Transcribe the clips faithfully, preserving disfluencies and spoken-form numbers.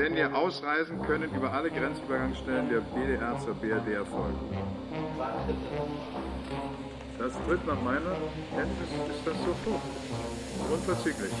denn ihr Ausreisen können über alle Grenzübergangsstellen der D D R zur B R D erfolgen. Das tritt nach meiner Kenntnis ist das sofort. Unverzüglich.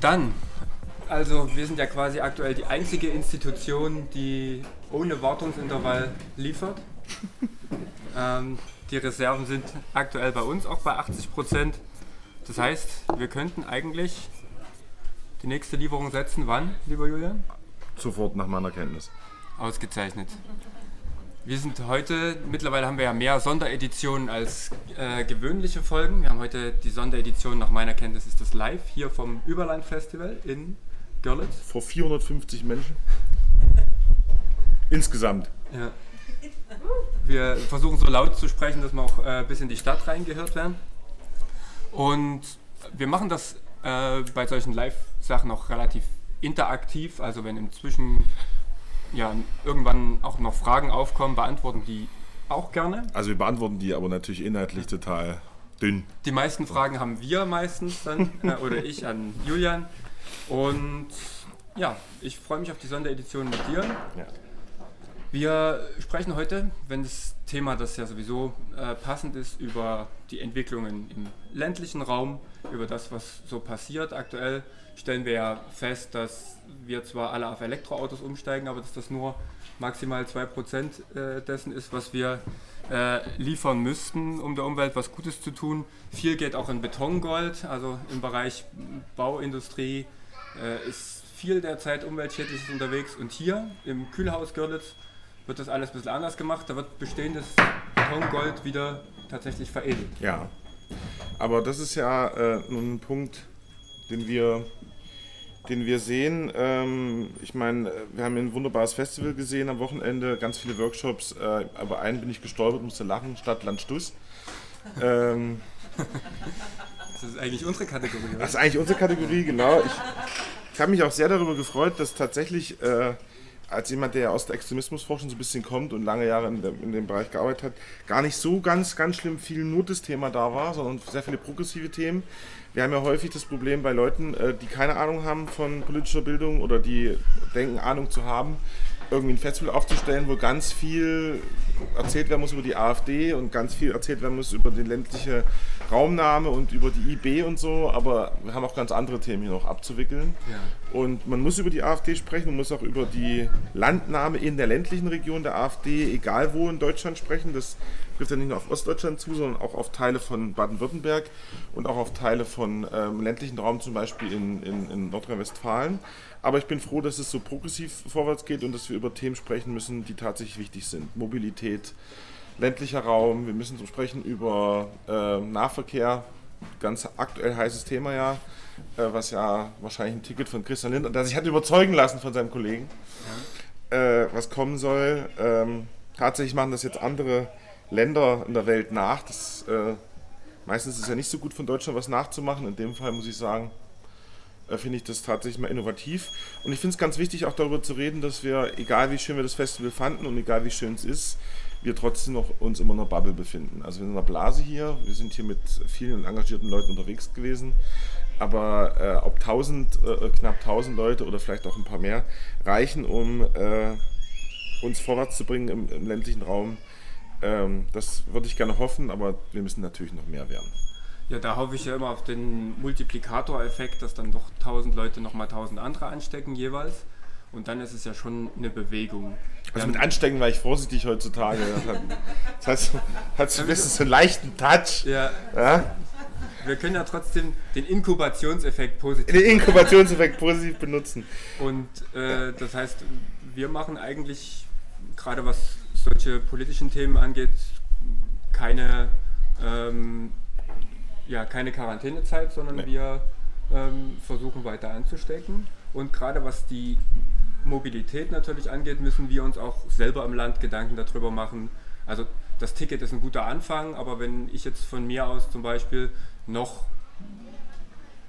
Dann, also wir sind ja quasi aktuell die einzige Institution, die ohne Wartungsintervall liefert. ähm, die Reserven sind aktuell bei uns auch bei achtzig Prozent. Das heißt, wir könnten eigentlich die nächste Lieferung setzen. Wann, lieber Julian? Sofort nach meiner Kenntnis. Ausgezeichnet. Wir sind heute, mittlerweile haben wir ja mehr Sondereditionen als äh, gewöhnliche Folgen. Wir haben heute die Sonderedition, nach meiner Kenntnis ist das live, hier vom Überland Festival in Görlitz. Vor vierhundertfünfzig Menschen. Insgesamt. Ja. Wir versuchen so laut zu sprechen, dass wir auch äh, bis in die Stadt reingehört werden. Und wir machen das äh, bei solchen Live-Sachen auch relativ interaktiv, also wenn inzwischen... ja, irgendwann auch noch Fragen aufkommen, beantworten die auch gerne. Also wir beantworten die, aber natürlich inhaltlich total dünn. Die meisten Fragen haben wir meistens dann, äh, oder ich an Julian. Und ja, ich freue mich auf die Sonderedition mit dir. Ja. Wir sprechen heute, wenn das Thema, das ja sowieso äh, passend ist, über die Entwicklungen im ländlichen Raum, über das, was so passiert. Aktuell stellen wir ja fest, dass wir zwar alle auf Elektroautos umsteigen, aber dass das nur maximal zwei Prozent äh, dessen ist, was wir äh, liefern müssten, um der Umwelt was Gutes zu tun. Viel geht auch in Betongold, also im Bereich Bauindustrie äh, ist viel derzeit Umweltschädliches unterwegs. Und hier im Kühlhaus Görlitz wird das alles ein bisschen anders gemacht, da wird bestehendes Betongold wieder tatsächlich veredelt. Ja, aber das ist ja äh, ein Punkt, den wir, den wir sehen. Ähm, ich meine, wir haben ein wunderbares Festival gesehen am Wochenende, ganz viele Workshops, äh, aber einen bin ich gestolpert, musste lachen, Stadt Land Stuss. Ähm, das ist eigentlich unsere Kategorie, oder? Das ist eigentlich unsere Kategorie, genau. Ich, ich habe mich auch sehr darüber gefreut, dass tatsächlich... Äh, als jemand, der ja aus der Extremismusforschung so ein bisschen kommt und lange Jahre in, der, in dem Bereich gearbeitet hat, gar nicht so ganz, ganz schlimm viel nur das Thema da war, sondern sehr viele progressive Themen. Wir haben ja häufig das Problem bei Leuten, die keine Ahnung haben von politischer Bildung oder die denken, Ahnung zu haben, irgendwie ein Festival aufzustellen, wo ganz viel erzählt werden muss über die AfD und ganz viel erzählt werden muss über die ländliche Raumnahme und über die I B und so, aber wir haben auch ganz andere Themen hier noch abzuwickeln. Ja. Und man muss über die AfD sprechen, man muss auch über die Landnahme in der ländlichen Region der AfD, egal wo in Deutschland sprechen, das trifft ja nicht nur auf Ostdeutschland zu, sondern auch auf Teile von Baden-Württemberg und auch auf Teile von ähm, ländlichen Raum, zum Beispiel in, in, in Nordrhein-Westfalen. Aber ich bin froh, dass es so progressiv vorwärts geht und dass wir über Themen sprechen müssen, die tatsächlich wichtig sind. Mobilität, ländlicher Raum, wir müssen so sprechen über äh, Nahverkehr, ganz aktuell heißes Thema ja, äh, was ja wahrscheinlich ein Ticket von Christian Lindner, das sich hat überzeugen lassen von seinem Kollegen, ja. äh, was kommen soll. Ähm, tatsächlich machen das jetzt andere Länder in der Welt nach. Das, äh, meistens ist es ja nicht so gut von Deutschland, was nachzumachen. In dem Fall muss ich sagen, finde ich das tatsächlich mal innovativ. Und ich finde es ganz wichtig, auch darüber zu reden, dass wir, egal wie schön wir das Festival fanden und egal wie schön es ist, wir trotzdem noch uns immer in einer Bubble befinden. Also wir sind in einer Blase hier, wir sind hier mit vielen engagierten Leuten unterwegs gewesen, aber äh, ob tausend, äh, knapp tausend Leute oder vielleicht auch ein paar mehr reichen, um äh, uns vorwärts zu bringen im, im ländlichen Raum, ähm, das würde ich gerne hoffen, aber wir müssen natürlich noch mehr werden. Ja, da hoffe ich ja immer auf den Multiplikatoreffekt, dass dann doch tausend Leute nochmal tausend andere anstecken jeweils. Und dann ist es ja schon eine Bewegung. Also mit Anstecken war ich vorsichtig heutzutage. Das heißt, hat zumindest so einen leichten Touch. Ja. Ja. Wir können ja trotzdem den Inkubationseffekt positiv Den Inkubationseffekt positiv benutzen. Und äh, das heißt, wir machen eigentlich, gerade was solche politischen Themen angeht, keine... Ähm, ja, keine Quarantänezeit, sondern nee. wir ähm, versuchen weiter anzustecken. Und gerade was die Mobilität natürlich angeht, müssen wir uns auch selber im Land Gedanken darüber machen. Also das Ticket ist ein guter Anfang, aber wenn ich jetzt von mir aus zum Beispiel noch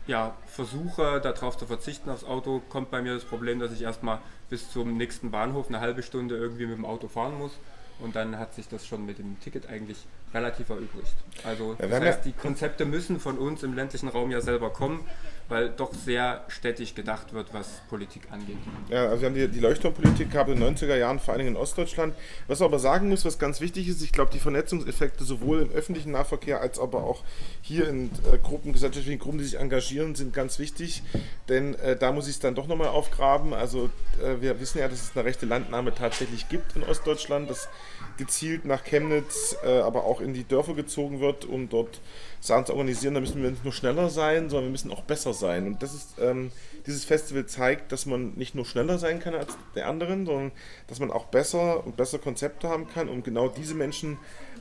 ja, versuche, darauf zu verzichten aufs Auto, kommt bei mir das Problem, dass ich erstmal bis zum nächsten Bahnhof eine halbe Stunde irgendwie mit dem Auto fahren muss. Und dann hat sich das schon mit dem Ticket eigentlich relativ erübrigt. Also das heißt, die Konzepte müssen von uns im ländlichen Raum ja selber kommen, weil doch sehr städtisch gedacht wird, was Politik angeht. Ja, also wir haben die, die Leuchtturmpolitik gehabt in den neunziger Jahren, vor allen Dingen in Ostdeutschland. Was man aber sagen muss, was ganz wichtig ist, ich glaube, die Vernetzungseffekte sowohl im öffentlichen Nahverkehr als aber auch hier in äh, Gruppen, gesellschaftlichen Gruppen, die sich engagieren, sind ganz wichtig, denn äh, da muss ich es dann doch nochmal aufgraben. Also äh, wir wissen ja, dass es eine rechte Landnahme tatsächlich gibt in Ostdeutschland, dass gezielt nach Chemnitz, äh, aber auch in die Dörfer gezogen wird, um dort Sachen zu organisieren. Da müssen wir nicht nur schneller sein, sondern wir müssen auch besser sein. Und das ist, ähm, dieses Festival zeigt, dass man nicht nur schneller sein kann als der anderen, sondern dass man auch besser und bessere Konzepte haben kann, um genau diese Menschen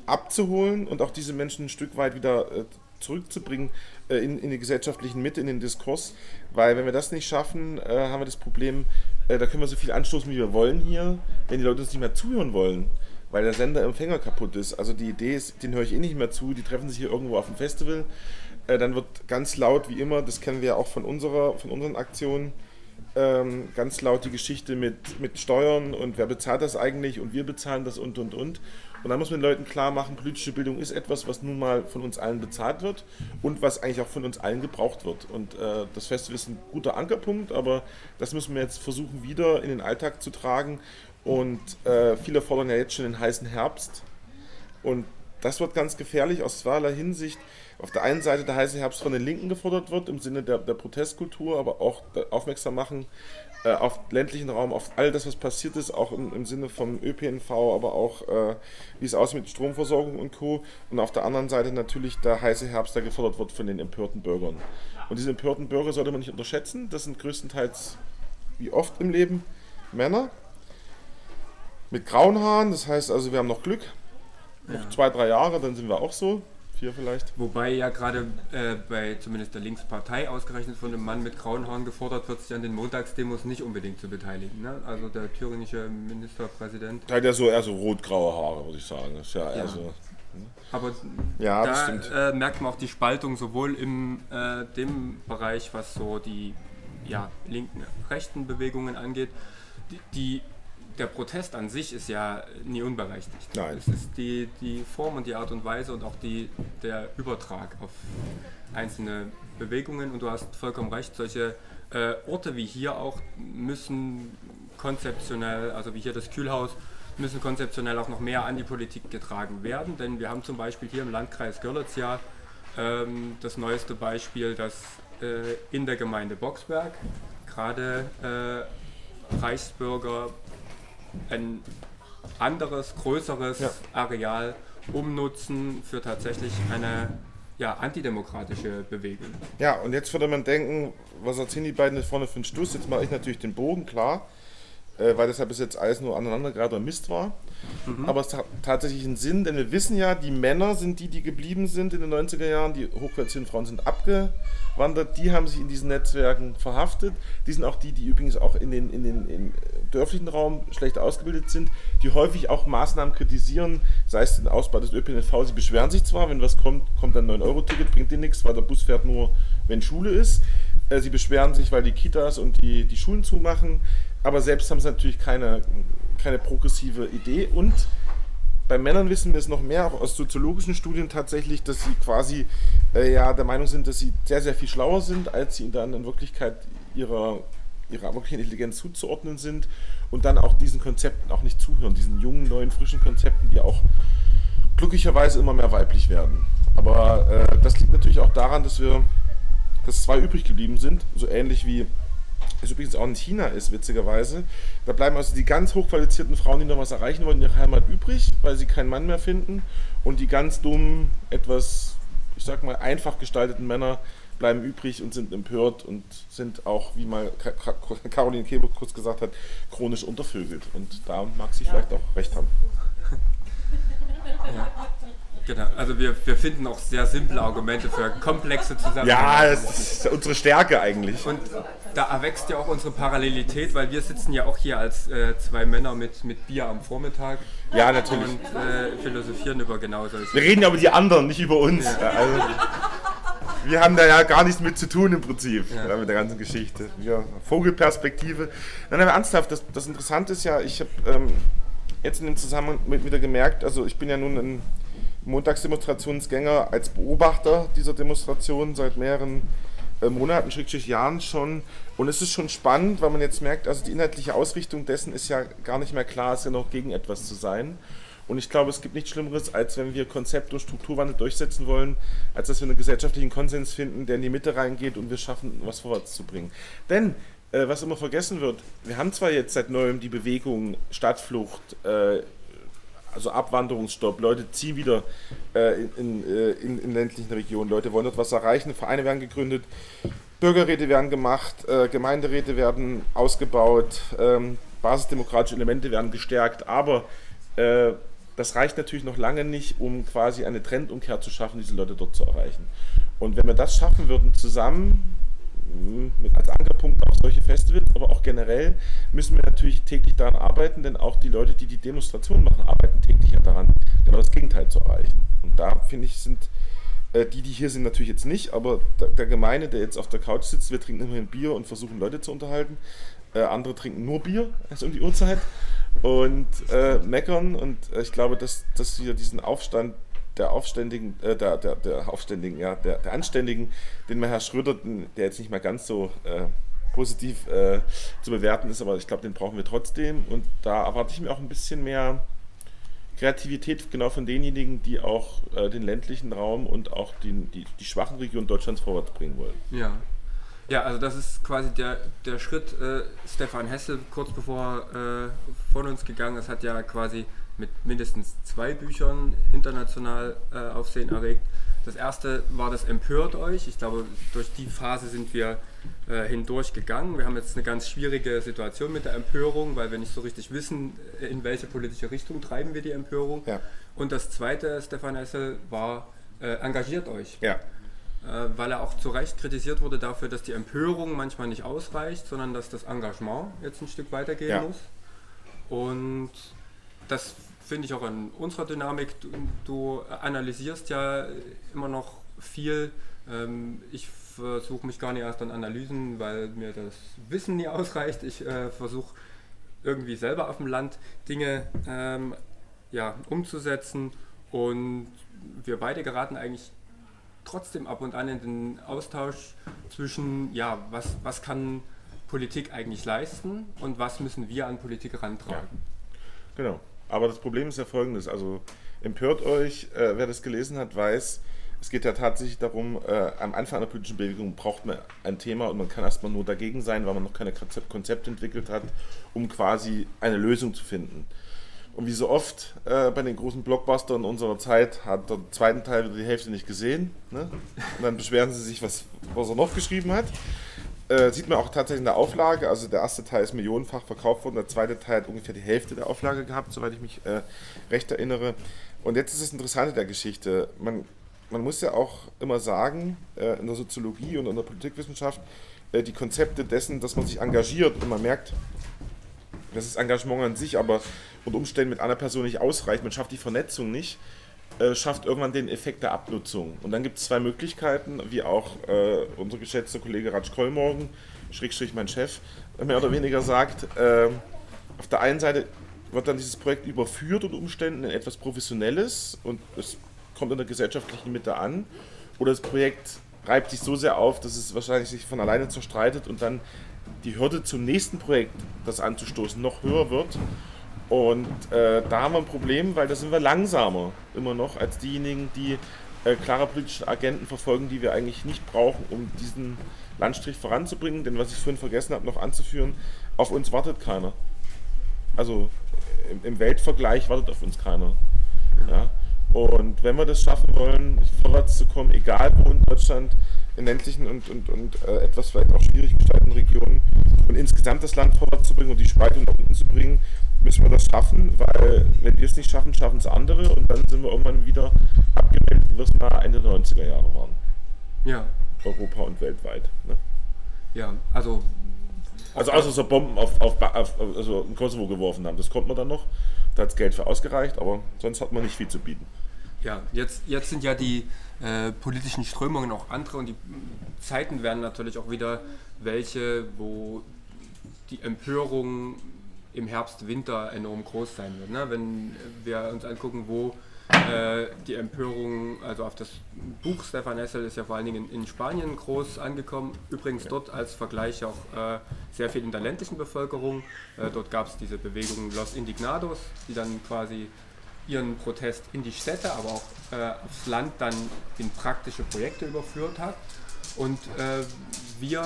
abzuholen und auch diese Menschen ein Stück weit wieder äh, zurückzubringen äh, in, in die gesellschaftlichen Mitte, in den Diskurs. Weil wenn wir das nicht schaffen, äh, haben wir das Problem, äh, da können wir so viel anstoßen, wie wir wollen hier, wenn die Leute uns nicht mehr zuhören wollen, weil der Sender-Empfänger kaputt ist. Also die Idee ist, den höre ich eh nicht mehr zu, die treffen sich hier irgendwo auf dem Festival, äh, dann wird ganz laut, wie immer, das kennen wir ja auch von, unserer, von unseren Aktionen, ähm, ganz laut die Geschichte mit, mit Steuern und wer bezahlt das eigentlich und wir bezahlen das und, und, und. Und dann muss man den Leuten klar machen, politische Bildung ist etwas, was nun mal von uns allen bezahlt wird und was eigentlich auch von uns allen gebraucht wird. Und äh, das Festival ist ein guter Ankerpunkt, aber das müssen wir jetzt versuchen, wieder in den Alltag zu tragen. Und äh, viele fordern ja jetzt schon den heißen Herbst und das wird ganz gefährlich aus zweierlei Hinsicht. Auf der einen Seite der heiße Herbst von den Linken gefordert wird, im Sinne der, der Protestkultur, aber auch aufmerksam machen äh, auf ländlichen Raum, auf all das, was passiert ist, auch im, im Sinne vom Ö P N V, aber auch äh, wie es aussieht mit Stromversorgung und Co. Und auf der anderen Seite natürlich der heiße Herbst, der gefordert wird von den empörten Bürgern. Und diese empörten Bürger sollte man nicht unterschätzen, das sind größtenteils, wie oft im Leben, Männer. Mit grauen Haaren, das heißt also, wir haben noch Glück, noch ja. zwei, drei Jahre, dann sind wir auch so, vier vielleicht. Wobei ja gerade äh, bei zumindest der Linkspartei ausgerechnet von einem Mann mit grauen Haaren gefordert wird, sich an den Montagsdemos nicht unbedingt zu beteiligen. Ne? Also der thüringische Ministerpräsident. Der hat ja so eher so rot-graue Haare, würde ich sagen. Das ist ja eher ja. so. Ne? Aber ja, da äh, merkt man auch die Spaltung sowohl in äh, dem Bereich, was so die ja, linken, rechten Bewegungen angeht, die, die der Protest an sich ist ja nie unberechtigt. Nein. Es ist die, die Form und die Art und Weise und auch die, der Übertrag auf einzelne Bewegungen. Und du hast vollkommen recht, solche äh, Orte wie hier auch müssen konzeptionell, also wie hier das Kühlhaus, müssen konzeptionell auch noch mehr an die Politik getragen werden. Denn wir haben zum Beispiel hier im Landkreis Görlitz ja ähm, das neueste Beispiel, dass äh, in der Gemeinde Boxberg gerade äh, Reichsbürger ein anderes, größeres ja. Areal umnutzen für tatsächlich eine ja, antidemokratische Bewegung. Ja, und jetzt würde man denken, was erzählen die beiden da vorne für einen Stuss? Jetzt mache ich natürlich den Bogen klar, äh, weil das ja bis jetzt alles nur aneinandergeradener Mist war. Mhm. Aber es hat tatsächlich einen Sinn, denn wir wissen ja, die Männer sind die, die geblieben sind in den neunziger Jahren, die hochqualifizierten Frauen sind abgewandert, die haben sich in diesen Netzwerken verhaftet, die sind auch die, die übrigens auch in den, in den in dörflichen Raum schlecht ausgebildet sind, die häufig auch Maßnahmen kritisieren, sei es den Ausbau des Ö P N V, sie beschweren sich zwar, wenn was kommt, kommt ein neun Euro Ticket, bringt denen nichts, weil der Bus fährt nur, wenn Schule ist, sie beschweren sich, weil die Kitas und die, die Schulen zumachen, aber selbst haben sie natürlich keine, keine progressive Idee. Und bei Männern wissen wir es noch mehr, auch aus soziologischen Studien tatsächlich, dass sie quasi äh, ja, der Meinung sind, dass sie sehr, sehr viel schlauer sind, als sie dann in Wirklichkeit ihrer, ihrer wirklichen Intelligenz zuzuordnen sind und dann auch diesen Konzepten auch nicht zuhören, diesen jungen, neuen, frischen Konzepten, die auch glücklicherweise immer mehr weiblich werden. Aber äh, das liegt natürlich auch daran, dass wir, dass zwei übrig geblieben sind, so ähnlich wie das übrigens auch in China ist, witzigerweise. Da bleiben also die ganz hochqualifizierten Frauen, die noch was erreichen wollen, in ihrer Heimat übrig, weil sie keinen Mann mehr finden. Und die ganz dummen, etwas, ich sag mal, einfach gestalteten Männer bleiben übrig und sind empört und sind auch, wie mal Caroline Kebekus kurz gesagt hat, chronisch untervögelt. Und da mag sie vielleicht auch recht haben. Ja. Genau, also wir, wir finden auch sehr simple Argumente für komplexe Zusammenhänge. Ja, das ist unsere Stärke eigentlich. Und da erwächst ja auch unsere Parallelität, weil wir sitzen ja auch hier als äh, zwei Männer mit, mit Bier am Vormittag. Ja, natürlich. Und äh, philosophieren über genau solche. Wir reden ja über die anderen, nicht über uns. Ja. Also, wir haben da ja gar nichts mit zu tun im Prinzip, ja. mit der ganzen Geschichte. Ja, Vogelperspektive. Nein, aber ernsthaft, das, das Interessante ist ja, ich habe ähm, jetzt in dem Zusammenhang mit, wieder gemerkt, also ich bin ja nun ein Montagsdemonstrationsgänger als Beobachter dieser Demonstration seit mehreren äh, Monaten, schrägstrich Jahren schon. Und es ist schon spannend, weil man jetzt merkt, also die inhaltliche Ausrichtung dessen ist ja gar nicht mehr klar, es ist ja noch gegen etwas zu sein. Und ich glaube, es gibt nichts Schlimmeres, als wenn wir Konzept- und Strukturwandel durchsetzen wollen, als dass wir einen gesellschaftlichen Konsens finden, der in die Mitte reingeht und wir schaffen, was vorwärts zu bringen. Denn, äh, was immer vergessen wird, wir haben zwar jetzt seit neuem die Bewegung, Stadtflucht, äh, also Abwanderungsstopp, Leute ziehen wieder äh, in, in, in ländlichen Regionen, Leute wollen dort was erreichen, Vereine werden gegründet, Bürgerräte werden gemacht, äh, Gemeinderäte werden ausgebaut, ähm, basisdemokratische Elemente werden gestärkt, aber äh, das reicht natürlich noch lange nicht, um quasi eine Trendumkehr zu schaffen, diese Leute dort zu erreichen. Und wenn wir das schaffen würden, zusammen mit als Ankerpunkt auch solche Festivals, aber auch generell müssen wir natürlich täglich daran arbeiten, denn auch die Leute, die die Demonstration machen, arbeiten täglich daran, genau das Gegenteil zu erreichen. Und da, finde ich, sind äh, die, die hier sind, natürlich jetzt nicht, aber der, der Gemeine, der jetzt auf der Couch sitzt, wir trinken immerhin Bier und versuchen, Leute zu unterhalten. Äh, andere trinken nur Bier, erst um die Uhrzeit, und äh, meckern. Und äh, ich glaube, dass, dass wir diesen Aufstand der Aufständigen, äh, der, der, der Aufständigen, ja, der, der Anständigen, den man Herr Schröder, der jetzt nicht mehr ganz so äh, positiv äh, zu bewerten ist, aber ich glaube, den brauchen wir trotzdem. Und da erwarte ich mir auch ein bisschen mehr Kreativität genau von denjenigen, die auch äh, den ländlichen Raum und auch die, die, die schwachen Regionen Deutschlands vorwärts bringen wollen. Ja. Ja, also das ist quasi der, der Schritt. Äh, Stéphane Hessel, kurz bevor er äh, von uns gegangen ist, hat ja quasi mit mindestens zwei Büchern international äh, Aufsehen erregt. Das erste war das Empört euch. Ich glaube, durch die Phase sind wir äh, hindurch gegangen. Wir haben jetzt eine ganz schwierige Situation mit der Empörung, weil wir nicht so richtig wissen, in welche politische Richtung treiben wir die Empörung. Ja. Und das zweite, Stéphane Hessel, war äh, engagiert euch. Ja. Weil er auch zu Recht kritisiert wurde dafür, dass die Empörung manchmal nicht ausreicht, sondern dass das Engagement jetzt ein Stück weitergehen ja. muss. Und das finde ich auch in unserer Dynamik. Du, du analysierst ja immer noch viel. Ich versuche mich gar nicht erst an Analysen, weil mir das Wissen nie ausreicht. Ich äh, versuche irgendwie selber auf dem Land Dinge ähm, ja, umzusetzen. Und wir beide geraten eigentlich trotzdem ab und an in den Austausch zwischen, ja, was, was kann Politik eigentlich leisten und was müssen wir an Politik herantragen. Ja. Genau, aber das Problem ist ja folgendes, also empört euch, äh, wer das gelesen hat, weiß, es geht ja tatsächlich darum, äh, am Anfang einer politischen Bewegung braucht man ein Thema und man kann erstmal nur dagegen sein, weil man noch keine Konzepte entwickelt hat, um quasi eine Lösung zu finden. Und wie so oft äh, bei den großen Blockbustern unserer Zeit hat der zweiten Teil die Hälfte nicht gesehen. Ne? Und dann beschweren sie sich, was, was er noch geschrieben hat. Äh, sieht man auch tatsächlich in der Auflage. Also der erste Teil ist millionenfach verkauft worden, der zweite Teil hat ungefähr die Hälfte der Auflage gehabt, soweit ich mich äh, recht erinnere. Und jetzt ist das Interessante der Geschichte. Man, man muss ja auch immer sagen, äh, in der Soziologie und in der Politikwissenschaft, äh, die Konzepte dessen, dass man sich engagiert und man merkt, das ist Engagement an sich, aber unter Umständen mit einer Person nicht ausreicht, man schafft die Vernetzung nicht, äh, schafft irgendwann den Effekt der Abnutzung. Und dann gibt es zwei Möglichkeiten, wie auch äh, unser geschätzter Kollege Raj Kollmorgen, Schrägstrich mein Chef, mehr oder weniger sagt, äh, auf der einen Seite wird dann dieses Projekt überführt unter Umständen in etwas Professionelles und es kommt in der gesellschaftlichen Mitte an, oder das Projekt reibt sich so sehr auf, dass es wahrscheinlich sich von alleine zerstreitet und dann die Hürde zum nächsten Projekt, das anzustoßen, noch höher wird. Und äh, da haben wir ein Problem, weil da sind wir langsamer immer noch als diejenigen, die äh, klare politische Agenten verfolgen, die wir eigentlich nicht brauchen, um diesen Landstrich voranzubringen. Denn was ich vorhin vergessen habe, noch anzuführen, auf uns wartet keiner. Also im, im Weltvergleich wartet auf uns keiner. Ja? Und wenn wir das schaffen wollen, vorwärts zu kommen, egal wo in Deutschland, in ländlichen und, und, und äh, etwas vielleicht auch schwierig gestalteten Regionen und insgesamt das Land vorwärts zu bringen und die Spaltung nach unten zu bringen, müssen wir das schaffen, weil wenn wir es nicht schaffen, schaffen es andere und dann sind wir irgendwann wieder abgemeldet, wie wir es mal Ende der neunziger Jahre waren. Ja. Europa und weltweit. Ne? Ja, also... Also außer so Bomben auf, auf, auf also in Kosovo geworfen haben, das konnte man dann noch, da hat das Geld für ausgereicht, aber sonst hat man nicht viel zu bieten. Ja, jetzt, jetzt sind ja die äh, politischen Strömungen auch andere und die Zeiten werden natürlich auch wieder welche, wo die Empörung im Herbst, Winter enorm groß sein wird. Ne? Wenn wir uns angucken, wo äh, die Empörung, also auf das Buch Stéphane Hessel ist ja vor allen Dingen in, in Spanien groß angekommen, übrigens dort als Vergleich auch äh, sehr viel in der ländlichen Bevölkerung. Äh, dort gab es diese Bewegung Los Indignados, die dann quasi ihren Protest in die Städte, aber auch äh, aufs Land dann in praktische Projekte überführt hat. Und äh, wir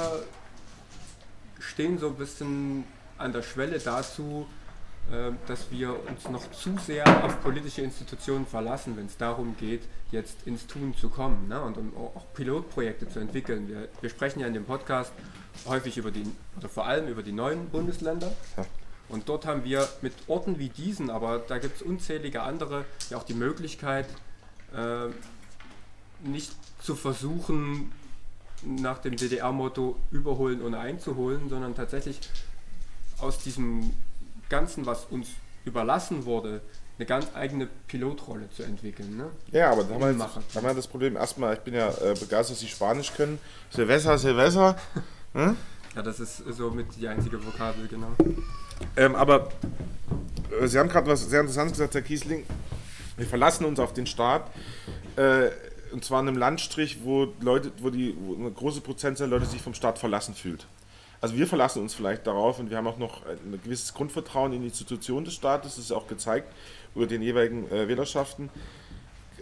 stehen so ein bisschen an der Schwelle dazu, äh, dass wir uns noch zu sehr auf politische Institutionen verlassen, wenn es darum geht, jetzt ins Tun zu kommen, ne? Und um auch Pilotprojekte zu entwickeln. Wir, wir sprechen ja in dem Podcast häufig über die, oder vor allem über die neuen Bundesländer. Ja. Und dort haben wir mit Orten wie diesen, aber da gibt es unzählige andere, ja auch die Möglichkeit, äh, nicht zu versuchen, nach dem D D R-Motto überholen ohne einzuholen, sondern tatsächlich aus diesem Ganzen, was uns überlassen wurde, eine ganz eigene Pilotrolle zu entwickeln. Ne? Ja, aber da haben wir jetzt, haben wir das Problem erstmal, ich bin ja äh, begeistert, dass Sie Spanisch können. Silvestre, Silvestre. Hm? Ja, das ist somit die einzige Vokabel, genau. Ähm, aber äh, Sie haben gerade was sehr Interessantes gesagt, Herr Kiesling. Wir verlassen uns auf den Staat, äh, und zwar in einem Landstrich, wo Leute, wo die wo eine große Prozentzahl der Leute sich vom Staat verlassen fühlt. Also wir verlassen uns vielleicht darauf und wir haben auch noch ein gewisses Grundvertrauen in die Institutionen des Staates, das ist auch gezeigt über den jeweiligen äh, Wählerschaften.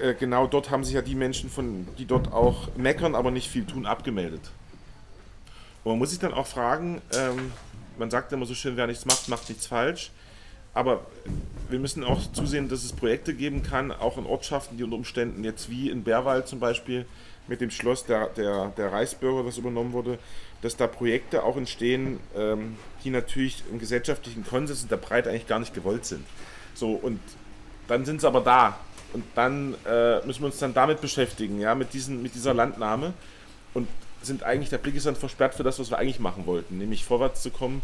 Äh, genau dort haben sich ja die Menschen, von, die dort auch meckern, aber nicht viel tun, abgemeldet. Und man muss sich dann auch fragen, ähm, man sagt immer so schön, wer nichts macht, macht nichts falsch, aber wir müssen auch zusehen, dass es Projekte geben kann, auch in Ortschaften, die unter Umständen jetzt wie in Bärwald zum Beispiel mit dem Schloss der, der, der Reichsbürger, das übernommen wurde, dass da Projekte auch entstehen, ähm, die natürlich im gesellschaftlichen Konsens und der Breite eigentlich gar nicht gewollt sind. So, und dann sind sie aber da und dann äh, müssen wir uns dann damit beschäftigen, ja, mit, diesen, mit dieser Landnahme und sind eigentlich, der Blick ist dann versperrt für das, was wir eigentlich machen wollten, nämlich vorwärts zu kommen,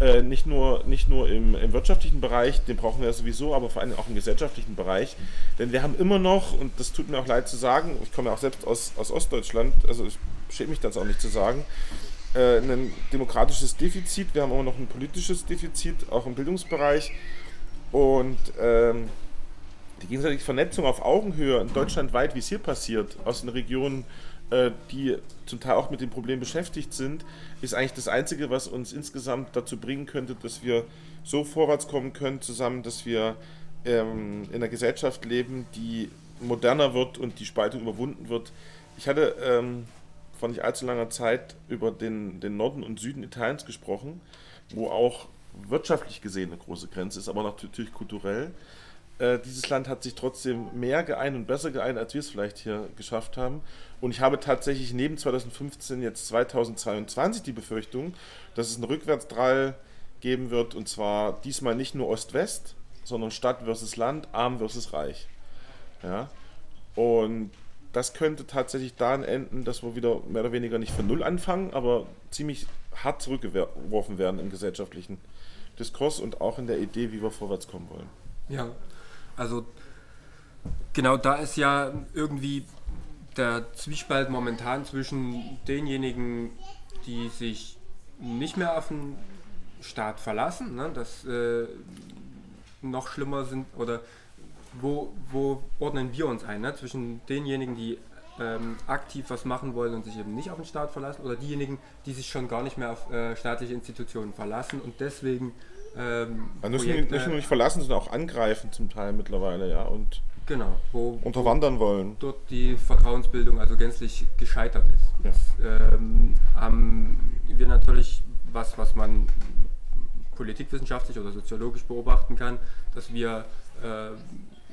äh, nicht nur, nicht nur im, im wirtschaftlichen Bereich, den brauchen wir ja sowieso, aber vor allem auch im gesellschaftlichen Bereich, denn wir haben immer noch, und das tut mir auch leid zu sagen, ich komme ja auch selbst aus, aus Ostdeutschland, also ich schäme mich das auch nicht zu sagen, äh, ein demokratisches Defizit, wir haben immer noch ein politisches Defizit, auch im Bildungsbereich und ähm, die gegenseitige Vernetzung auf Augenhöhe in Deutschland weit, wie es hier passiert, aus den Regionen, die zum Teil auch mit dem Problem beschäftigt sind, ist eigentlich das Einzige, was uns insgesamt dazu bringen könnte, dass wir so vorwärts kommen können zusammen, dass wir ähm, in einer Gesellschaft leben, die moderner wird und die Spaltung überwunden wird. Ich hatte ähm, vor nicht allzu langer Zeit über den, den Norden und Süden Italiens gesprochen, wo auch wirtschaftlich gesehen eine große Grenze ist, aber natürlich kulturell. Dieses Land hat sich trotzdem mehr geeint und besser geeint, als wir es vielleicht hier geschafft haben. Und ich habe tatsächlich neben zweitausendfünfzehn jetzt zweitausendzweiundzwanzig die Befürchtung, dass es einen Rückwärtsdrall geben wird, und zwar diesmal nicht nur Ost-West, sondern Stadt versus Land, Arm versus Reich. Ja? Und das könnte tatsächlich daran enden, dass wir wieder mehr oder weniger nicht von Null anfangen, aber ziemlich hart zurückgeworfen werden im gesellschaftlichen Diskurs und auch in der Idee, wie wir vorwärts kommen wollen. Ja. Also genau da ist ja irgendwie der Zwiespalt momentan zwischen denjenigen, die sich nicht mehr auf den Staat verlassen, ne, das äh, noch schlimmer sind, oder wo, wo ordnen wir uns ein, ne, zwischen denjenigen, die ähm, aktiv was machen wollen und sich eben nicht auf den Staat verlassen, oder diejenigen, die sich schon gar nicht mehr auf äh, staatliche Institutionen verlassen und deswegen... Ähm, also nicht, nicht nur nicht verlassen, sondern auch angreifen zum Teil mittlerweile, ja, und genau, wo, unterwandern wollen. Wo dort die Vertrauensbildung also gänzlich gescheitert ist. Ja. Jetzt, ähm, haben wir natürlich was, was man politikwissenschaftlich oder soziologisch beobachten kann, dass wir äh,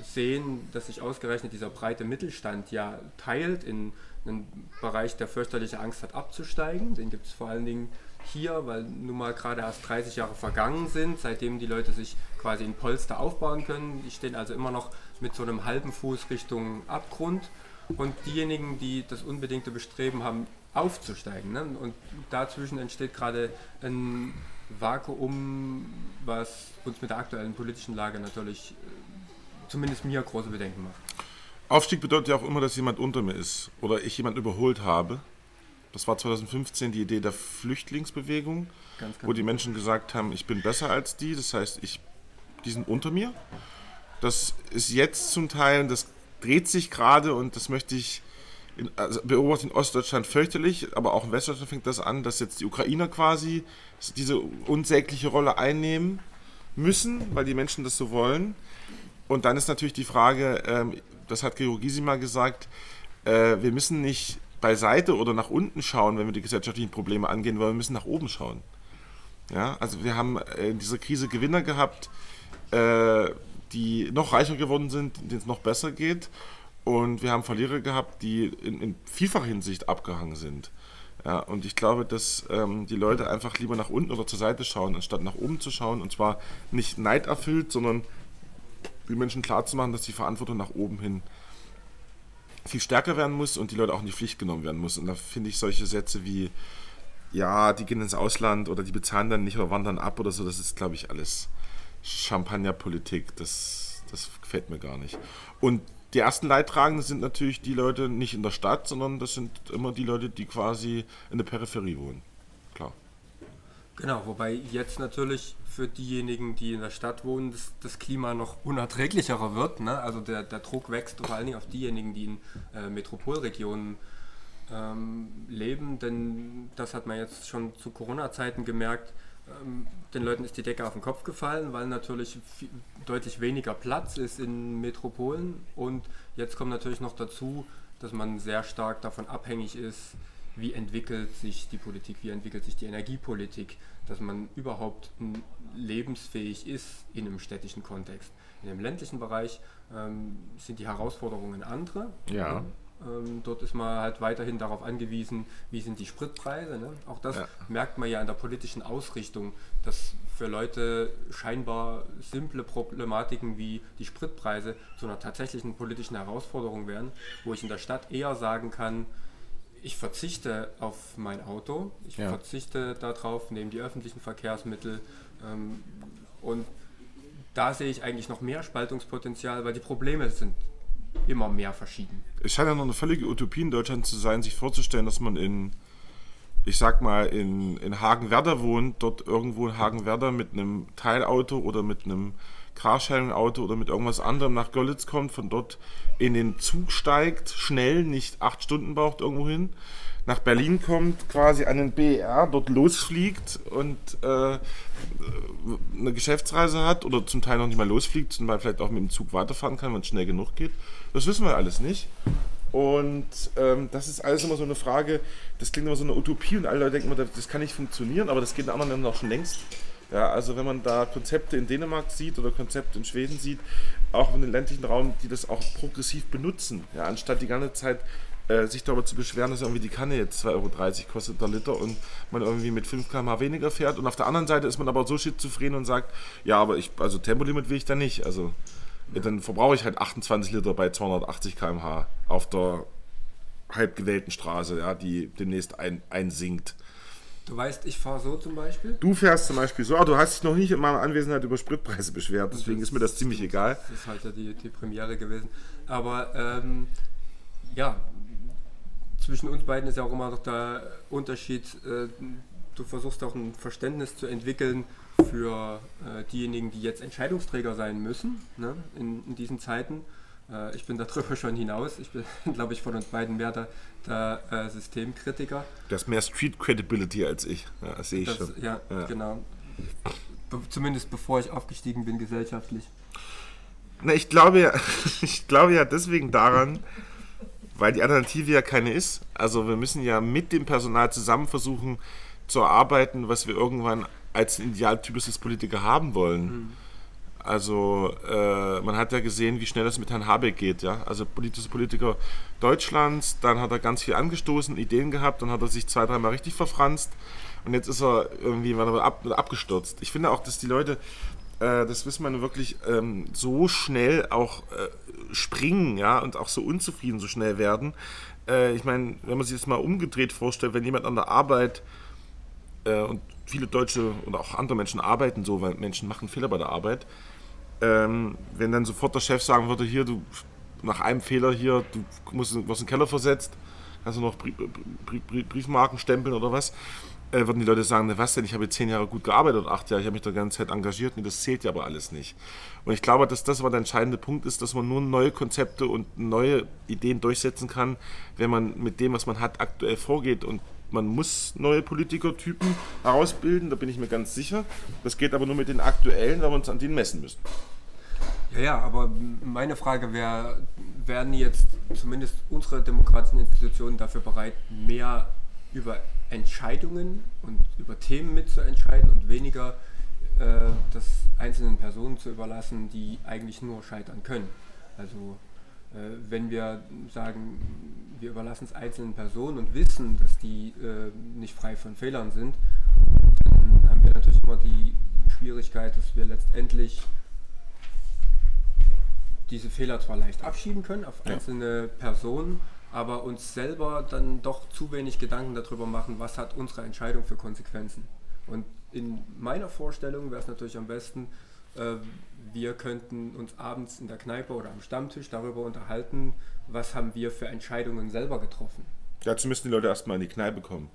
sehen, dass sich ausgerechnet dieser breite Mittelstand ja teilt in einen Bereich, der fürchterliche Angst hat abzusteigen. Den gibt es vor allen Dingen hier, weil nun mal gerade erst dreißig Jahre vergangen sind, seitdem die Leute sich quasi in Polster aufbauen können. Die stehen also immer noch mit so einem halben Fuß Richtung Abgrund. Und diejenigen, die das unbedingte Bestreben haben, aufzusteigen, ne? Und dazwischen entsteht gerade ein Vakuum, was uns mit der aktuellen politischen Lage natürlich, zumindest mir, große Bedenken macht. Aufstieg bedeutet ja auch immer, dass jemand unter mir ist oder ich jemand überholt habe. Das war zwanzig fünfzehn die Idee der Flüchtlingsbewegung, ganz, ganz wo die Menschen gesagt haben, ich bin besser als die, das heißt, ich, die sind unter mir. Das ist jetzt zum Teil, das dreht sich gerade und das möchte ich in, also beobachte in Ostdeutschland fürchterlich, aber auch in Westdeutschland fängt das an, dass jetzt die Ukrainer quasi diese unsägliche Rolle einnehmen müssen, weil die Menschen das so wollen. Und dann ist natürlich die Frage, ähm, das hat Gregor Gysi mal gesagt, äh, wir müssen nicht beiseite oder nach unten schauen, wenn wir die gesellschaftlichen Probleme angehen wollen, wir müssen nach oben schauen. Ja, also wir haben in dieser Krise Gewinner gehabt, äh, die noch reicher geworden sind, denen es noch besser geht. Und wir haben Verlierer gehabt, die in, in vielfacher Hinsicht abgehangen sind. Ja, und ich glaube, dass ähm, die Leute einfach lieber nach unten oder zur Seite schauen, anstatt nach oben zu schauen. Und zwar nicht neiderfüllt, sondern den Menschen klarzumachen, dass die Verantwortung nach oben hin viel stärker werden muss und die Leute auch in die Pflicht genommen werden müssen. Und da finde ich solche Sätze wie, ja, die gehen ins Ausland oder die bezahlen dann nicht oder wandern ab oder so, das ist, glaube ich, alles Champagnerpolitik. Das, das gefällt mir gar nicht. Und die ersten Leidtragenden sind natürlich die Leute nicht in der Stadt, sondern das sind immer die Leute, die quasi in der Peripherie wohnen. Klar. Genau, wobei jetzt natürlich für diejenigen, die in der Stadt wohnen, das, das Klima noch unerträglicherer wird. Ne? Also der, der Druck wächst vor allen Dingen auf diejenigen, die in äh, Metropolregionen ähm, leben, denn das hat man jetzt schon zu Corona-Zeiten gemerkt, ähm, den Leuten ist die Decke auf den Kopf gefallen, weil natürlich viel, deutlich weniger Platz ist in Metropolen. Und jetzt kommt natürlich noch dazu, dass man sehr stark davon abhängig ist, wie entwickelt sich die Politik, wie entwickelt sich die Energiepolitik, dass man überhaupt lebensfähig ist in einem städtischen Kontext. In dem ländlichen Bereich ähm, sind die Herausforderungen andere. Ja. Ähm, dort ist man halt weiterhin darauf angewiesen, wie sind die Spritpreise. Ne? Auch das ja. merkt man ja an der politischen Ausrichtung, dass für Leute scheinbar simple Problematiken wie die Spritpreise zu einer tatsächlichen politischen Herausforderung werden, wo ich in der Stadt eher sagen kann, ich verzichte auf mein Auto, ich ja. verzichte darauf, nehme die öffentlichen Verkehrsmittel ähm, und da sehe ich eigentlich noch mehr Spaltungspotenzial, weil die Probleme sind immer mehr verschieden. Es scheint ja noch eine völlige Utopie in Deutschland zu sein, sich vorzustellen, dass man in, ich sag mal, in, in Hagen-Werder wohnt, dort irgendwo in Hagen-Werder mit einem Teilauto oder mit einem Carsharing-Auto oder mit irgendwas anderem nach Görlitz kommt, von dort in den Zug steigt, schnell, nicht acht Stunden braucht irgendwo hin, nach Berlin kommt, quasi an den B R, dort losfliegt und äh, eine Geschäftsreise hat oder zum Teil noch nicht mal losfliegt, sondern man vielleicht auch mit dem Zug weiterfahren kann, wenn es schnell genug geht. Das wissen wir alles nicht. Und ähm, das ist alles immer so eine Frage, das klingt immer so eine Utopie und alle Leute denken immer, das kann nicht funktionieren, aber das geht in anderen Ländern auch schon längst. Ja, also wenn man da Konzepte in Dänemark sieht oder Konzepte in Schweden sieht, auch in den ländlichen Raum, die das auch progressiv benutzen, ja, anstatt die ganze Zeit äh, sich darüber zu beschweren, dass irgendwie die Kanne jetzt zwei Euro dreißig kostet der Liter und man irgendwie mit fünf Kilometer pro Stunde weniger fährt. Und auf der anderen Seite ist man aber so schizophren und sagt, ja, aber ich, also Tempolimit will ich da nicht. Also ja, dann verbrauche ich halt achtundzwanzig Liter bei zweihundertachtzig Kilometer pro Stunde auf der halb gewellten Straße, ja, die demnächst ein, einsinkt. Du weißt, ich fahre so zum Beispiel. Du fährst zum Beispiel so, aber du hast dich noch nicht in meiner Anwesenheit über Spritpreise beschwert, deswegen ist mir das ziemlich egal. Das ist halt ja die, die Premiere gewesen. Aber ähm, ja, zwischen uns beiden ist ja auch immer noch der Unterschied, äh, du versuchst auch ein Verständnis zu entwickeln für äh, diejenigen, die jetzt Entscheidungsträger sein müssen, ne, in, in diesen Zeiten. Äh, ich bin darüber schon hinaus. Ich bin, glaube ich, von uns beiden mehr der, der äh, Systemkritiker. Du hast mehr Street Credibility als ich. Ja, das sehe ich das, schon. Ja, ja, genau. Be- zumindest bevor ich aufgestiegen bin gesellschaftlich. Na, ich glaube ja, ich glaube ja deswegen daran, weil die Alternative ja keine ist. Also wir müssen ja mit dem Personal zusammen versuchen zu erarbeiten, was wir irgendwann als idealtypisches Politiker haben wollen. Mhm. Also äh, man hat ja gesehen, wie schnell das mit Herrn Habeck geht, ja. Also politischer Politiker Deutschlands, dann hat er ganz viel angestoßen, Ideen gehabt, dann hat er sich zwei, dreimal richtig verfranst und jetzt ist er irgendwie ab, abgestürzt. Ich finde auch, dass die Leute, äh, das wissen wir wirklich, ähm, so schnell auch äh, springen, ja, und auch so unzufrieden so schnell werden. Äh, ich meine, wenn man sich das mal umgedreht vorstellt, wenn jemand an der Arbeit äh, und viele Deutsche oder auch andere Menschen arbeiten so, weil Menschen machen Fehler bei der Arbeit. Ähm, wenn dann sofort der Chef sagen würde, hier, du, nach einem Fehler hier, du musst, wirst in den Keller versetzt, kannst du noch Brief, Brief, Briefmarken stempeln oder was, äh, würden die Leute sagen, ne, was denn, ich habe jetzt zehn Jahre gut gearbeitet und acht Jahre, ich habe mich da die ganze Zeit engagiert, nee, das zählt ja aber alles nicht. Und ich glaube, dass das aber der entscheidende Punkt ist, dass man nur neue Konzepte und neue Ideen durchsetzen kann, wenn man mit dem, was man hat, aktuell vorgeht, und man muss neue Politikertypen herausbilden, da bin ich mir ganz sicher. Das geht aber nur mit den aktuellen, weil wir uns an denen messen müssen. Ja, ja, aber meine Frage wäre, werden jetzt zumindest unsere demokratischen Institutionen dafür bereit, mehr über Entscheidungen und über Themen mitzuentscheiden und weniger äh, das einzelnen Personen zu überlassen, die eigentlich nur scheitern können? Also wenn wir sagen, wir überlassen es einzelnen Personen und wissen, dass die äh, nicht frei von Fehlern sind, dann haben wir natürlich immer die Schwierigkeit, dass wir letztendlich diese Fehler zwar leicht abschieben können auf einzelne Personen, aber uns selber dann doch zu wenig Gedanken darüber machen, was hat unsere Entscheidung für Konsequenzen. Und in meiner Vorstellung wäre es natürlich am besten, wir könnten uns abends in der Kneipe oder am Stammtisch darüber unterhalten, was haben wir für Entscheidungen selber getroffen. Dazu müssen die Leute erstmal in die Kneipe kommen.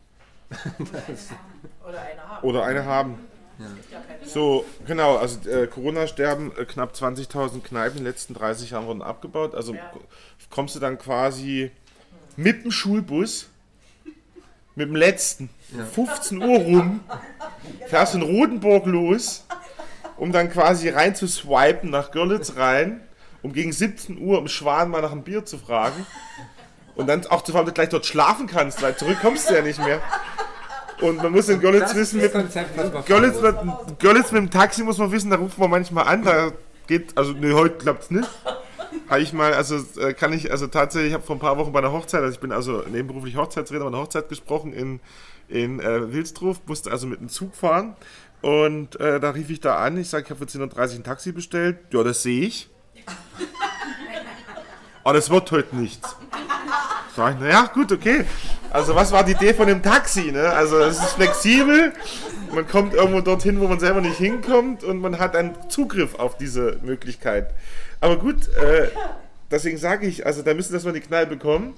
Oder eine haben. Oder eine haben. Ja. So, genau, also äh, Corona-Sterben, äh, knapp zwanzigtausend Kneipen in den letzten dreißig Jahren wurden abgebaut. Also ja. Kommst du dann quasi mit dem Schulbus, mit dem letzten, ja. fünfzehn Uhr rum, fährst in Rothenburg los, um dann quasi rein zu swipen nach Görlitz rein, um gegen siebzehn Uhr im Schwan mal nach einem Bier zu fragen und dann auch zu fragen, ob du gleich dort schlafen kannst, weil zurück kommst du ja nicht mehr. Und man muss in Görlitz wissen, mit Görlitz, mit, Görlitz mit dem Taxi muss man wissen, da ruft man manchmal an, da geht, also ne, heute klappt's nicht. Habe ich mal, also kann ich, also tatsächlich, ich habe vor ein paar Wochen bei einer Hochzeit, also ich bin also nebenberuflich Hochzeitsredner, bei einer Hochzeit gesprochen in, in äh, Wilsdruf, musste also mit dem Zug fahren. Und äh, da rief ich da an, ich sage, ich habe für zehn Uhr dreißig ein Taxi bestellt. Ja, das sehe ich. Aber das wird heute nichts. Sag ich, naja, gut, okay. Also was war die Idee von dem Taxi? Ne? Also es ist flexibel, man kommt irgendwo dorthin, wo man selber nicht hinkommt und man hat einen Zugriff auf diese Möglichkeit. Aber gut, äh, deswegen sage ich, also da müssen erstmal in die Kneipe kommen.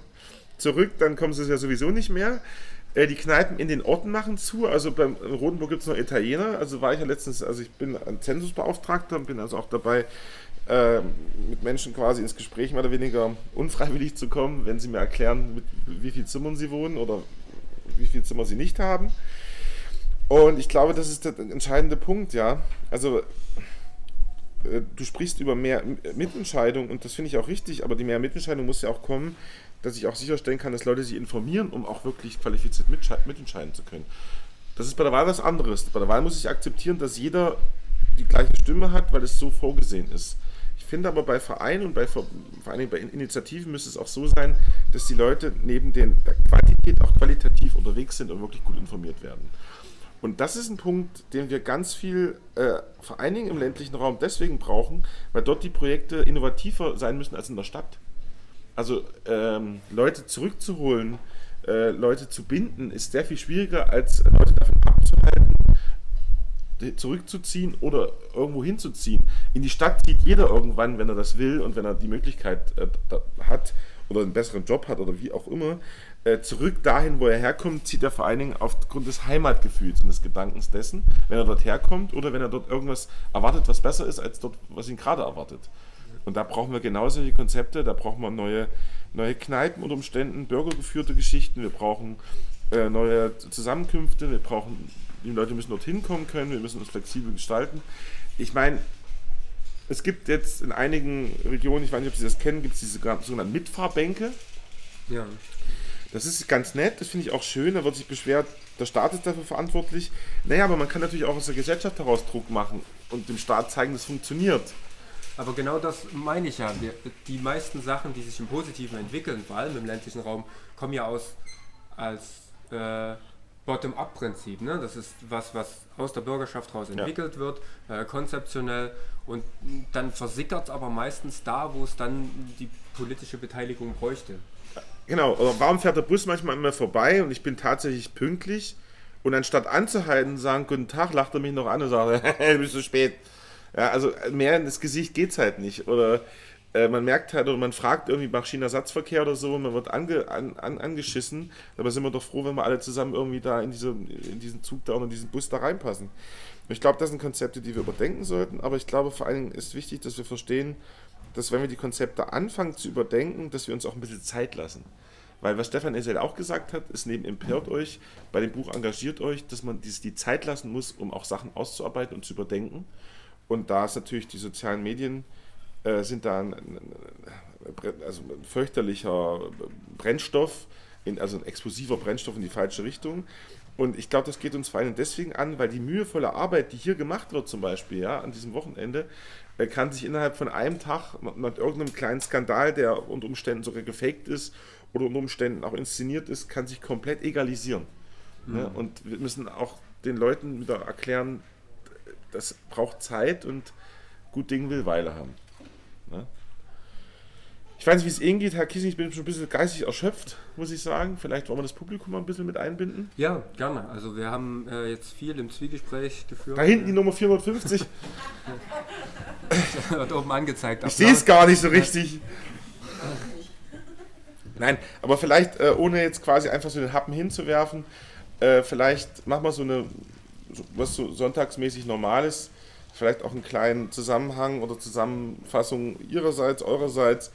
Zurück, dann kommen sie ja sowieso nicht mehr. Die Kneipen in den Orten machen zu, also beim Rothenburg gibt es noch Italiener, also war ich ja letztens, also ich bin ein Zensusbeauftragter und bin also auch dabei, äh, mit Menschen quasi ins Gespräch mehr oder weniger unfreiwillig zu kommen, wenn sie mir erklären, mit wie viel Zimmern sie wohnen oder wie viel Zimmer sie nicht haben. Und ich glaube, das ist der entscheidende Punkt, ja. Also äh, du sprichst über mehr Mitentscheidung und das finde ich auch richtig, aber die mehr Mitentscheidung muss ja auch kommen, dass ich auch sicherstellen kann, dass Leute sich informieren, um auch wirklich qualifiziert mitentscheiden zu können. Das ist bei der Wahl was anderes. Bei der Wahl muss ich akzeptieren, dass jeder die gleiche Stimme hat, weil es so vorgesehen ist. Ich finde aber bei Vereinen und bei, vor allem bei Initiativen müsste es auch so sein, dass die Leute neben den, der Quantität auch qualitativ unterwegs sind und wirklich gut informiert werden. Und das ist ein Punkt, den wir ganz viel, äh, vor allen Dingen im ländlichen Raum, deswegen brauchen, weil dort die Projekte innovativer sein müssen als in der Stadt. Also ähm, Leute zurückzuholen, äh, Leute zu binden, ist sehr viel schwieriger, als Leute davon abzuhalten, zurückzuziehen oder irgendwo hinzuziehen. In die Stadt zieht jeder irgendwann, wenn er das will und wenn er die Möglichkeit äh, hat oder einen besseren Job hat oder wie auch immer. Äh, zurück dahin, wo er herkommt, zieht er vor allen Dingen aufgrund des Heimatgefühls und des Gedankens dessen, wenn er dort herkommt oder wenn er dort irgendwas erwartet, was besser ist, als dort, was ihn gerade erwartet. Und da brauchen wir genau solche Konzepte, da brauchen wir neue, neue Kneipen unter Umständen, bürgergeführte Geschichten, wir brauchen äh, neue Zusammenkünfte, wir brauchen, die Leute müssen dorthin kommen können, wir müssen uns flexibel gestalten. Ich meine, es gibt jetzt in einigen Regionen, ich weiß nicht, ob Sie das kennen, gibt es diese sogenannten Mitfahrbänke. Ja. Das ist ganz nett, das finde ich auch schön, da wird sich beschwert, der Staat ist dafür verantwortlich. Naja, aber man kann natürlich auch aus der Gesellschaft heraus Druck machen und dem Staat zeigen, das funktioniert. Aber genau das meine ich ja. Wir, die meisten Sachen, die sich im Positiven entwickeln, vor allem im ländlichen Raum, kommen ja aus als äh, Bottom-up-Prinzip. Ne? Das ist was, was aus der Bürgerschaft heraus entwickelt ja. wird, äh, konzeptionell. Und dann versickert es aber meistens da, wo es dann die politische Beteiligung bräuchte. Genau, oder warum fährt der Bus manchmal immer vorbei und ich bin tatsächlich pünktlich und anstatt anzuhalten, sagen, guten Tag, lacht er mich noch an und sagt, du bist zu spät. Ja, also mehr ins Gesicht geht's halt nicht. Oder äh, man merkt halt, oder man fragt irgendwie nach Schienenersatzverkehr oder so und man wird ange, an, an, angeschissen. Dabei sind wir doch froh, wenn wir alle zusammen irgendwie da in, diese, in diesen Zug da und in diesen Bus da reinpassen. Und ich glaube, das sind Konzepte, die wir überdenken sollten, aber ich glaube vor allen Dingen ist wichtig, dass wir verstehen, dass wenn wir die Konzepte anfangen zu überdenken, dass wir uns auch ein bisschen Zeit lassen. Weil was Stéphane Hessel auch gesagt hat, ist neben Empört euch, bei dem Buch engagiert euch, dass man die Zeit lassen muss, um auch Sachen auszuarbeiten und zu überdenken. Und da ist natürlich, die sozialen Medien äh, sind da ein, also ein fürchterlicher Brennstoff, in, also ein explosiver Brennstoff in die falsche Richtung. Und ich glaube, das geht uns vor allem deswegen an, weil die mühevolle Arbeit, die hier gemacht wird zum Beispiel, ja, an diesem Wochenende, äh, kann sich innerhalb von einem Tag mit irgendeinem kleinen Skandal, der unter Umständen sogar gefaked ist oder unter Umständen auch inszeniert ist, kann sich komplett egalisieren. Mhm. Ne? Und wir müssen auch den Leuten wieder erklären, das braucht Zeit und gut Ding will Weile haben. Ne? Ich weiß nicht, wie es Ihnen geht, Herr Gysi, ich bin schon ein bisschen geistig erschöpft, muss ich sagen. Vielleicht wollen wir das Publikum mal ein bisschen mit einbinden. Ja, gerne. Also wir haben äh, jetzt viel im Zwiegespräch geführt. Da hinten die Nummer vierhundertfünfzig. Das wird oben angezeigt. Applaus. Ich sehe es gar nicht so richtig. Nein, aber vielleicht, äh, ohne jetzt quasi einfach so den Happen hinzuwerfen, äh, vielleicht machen wir so eine... was so sonntagsmäßig normal ist, vielleicht auch einen kleinen Zusammenhang oder Zusammenfassung ihrerseits, eurerseits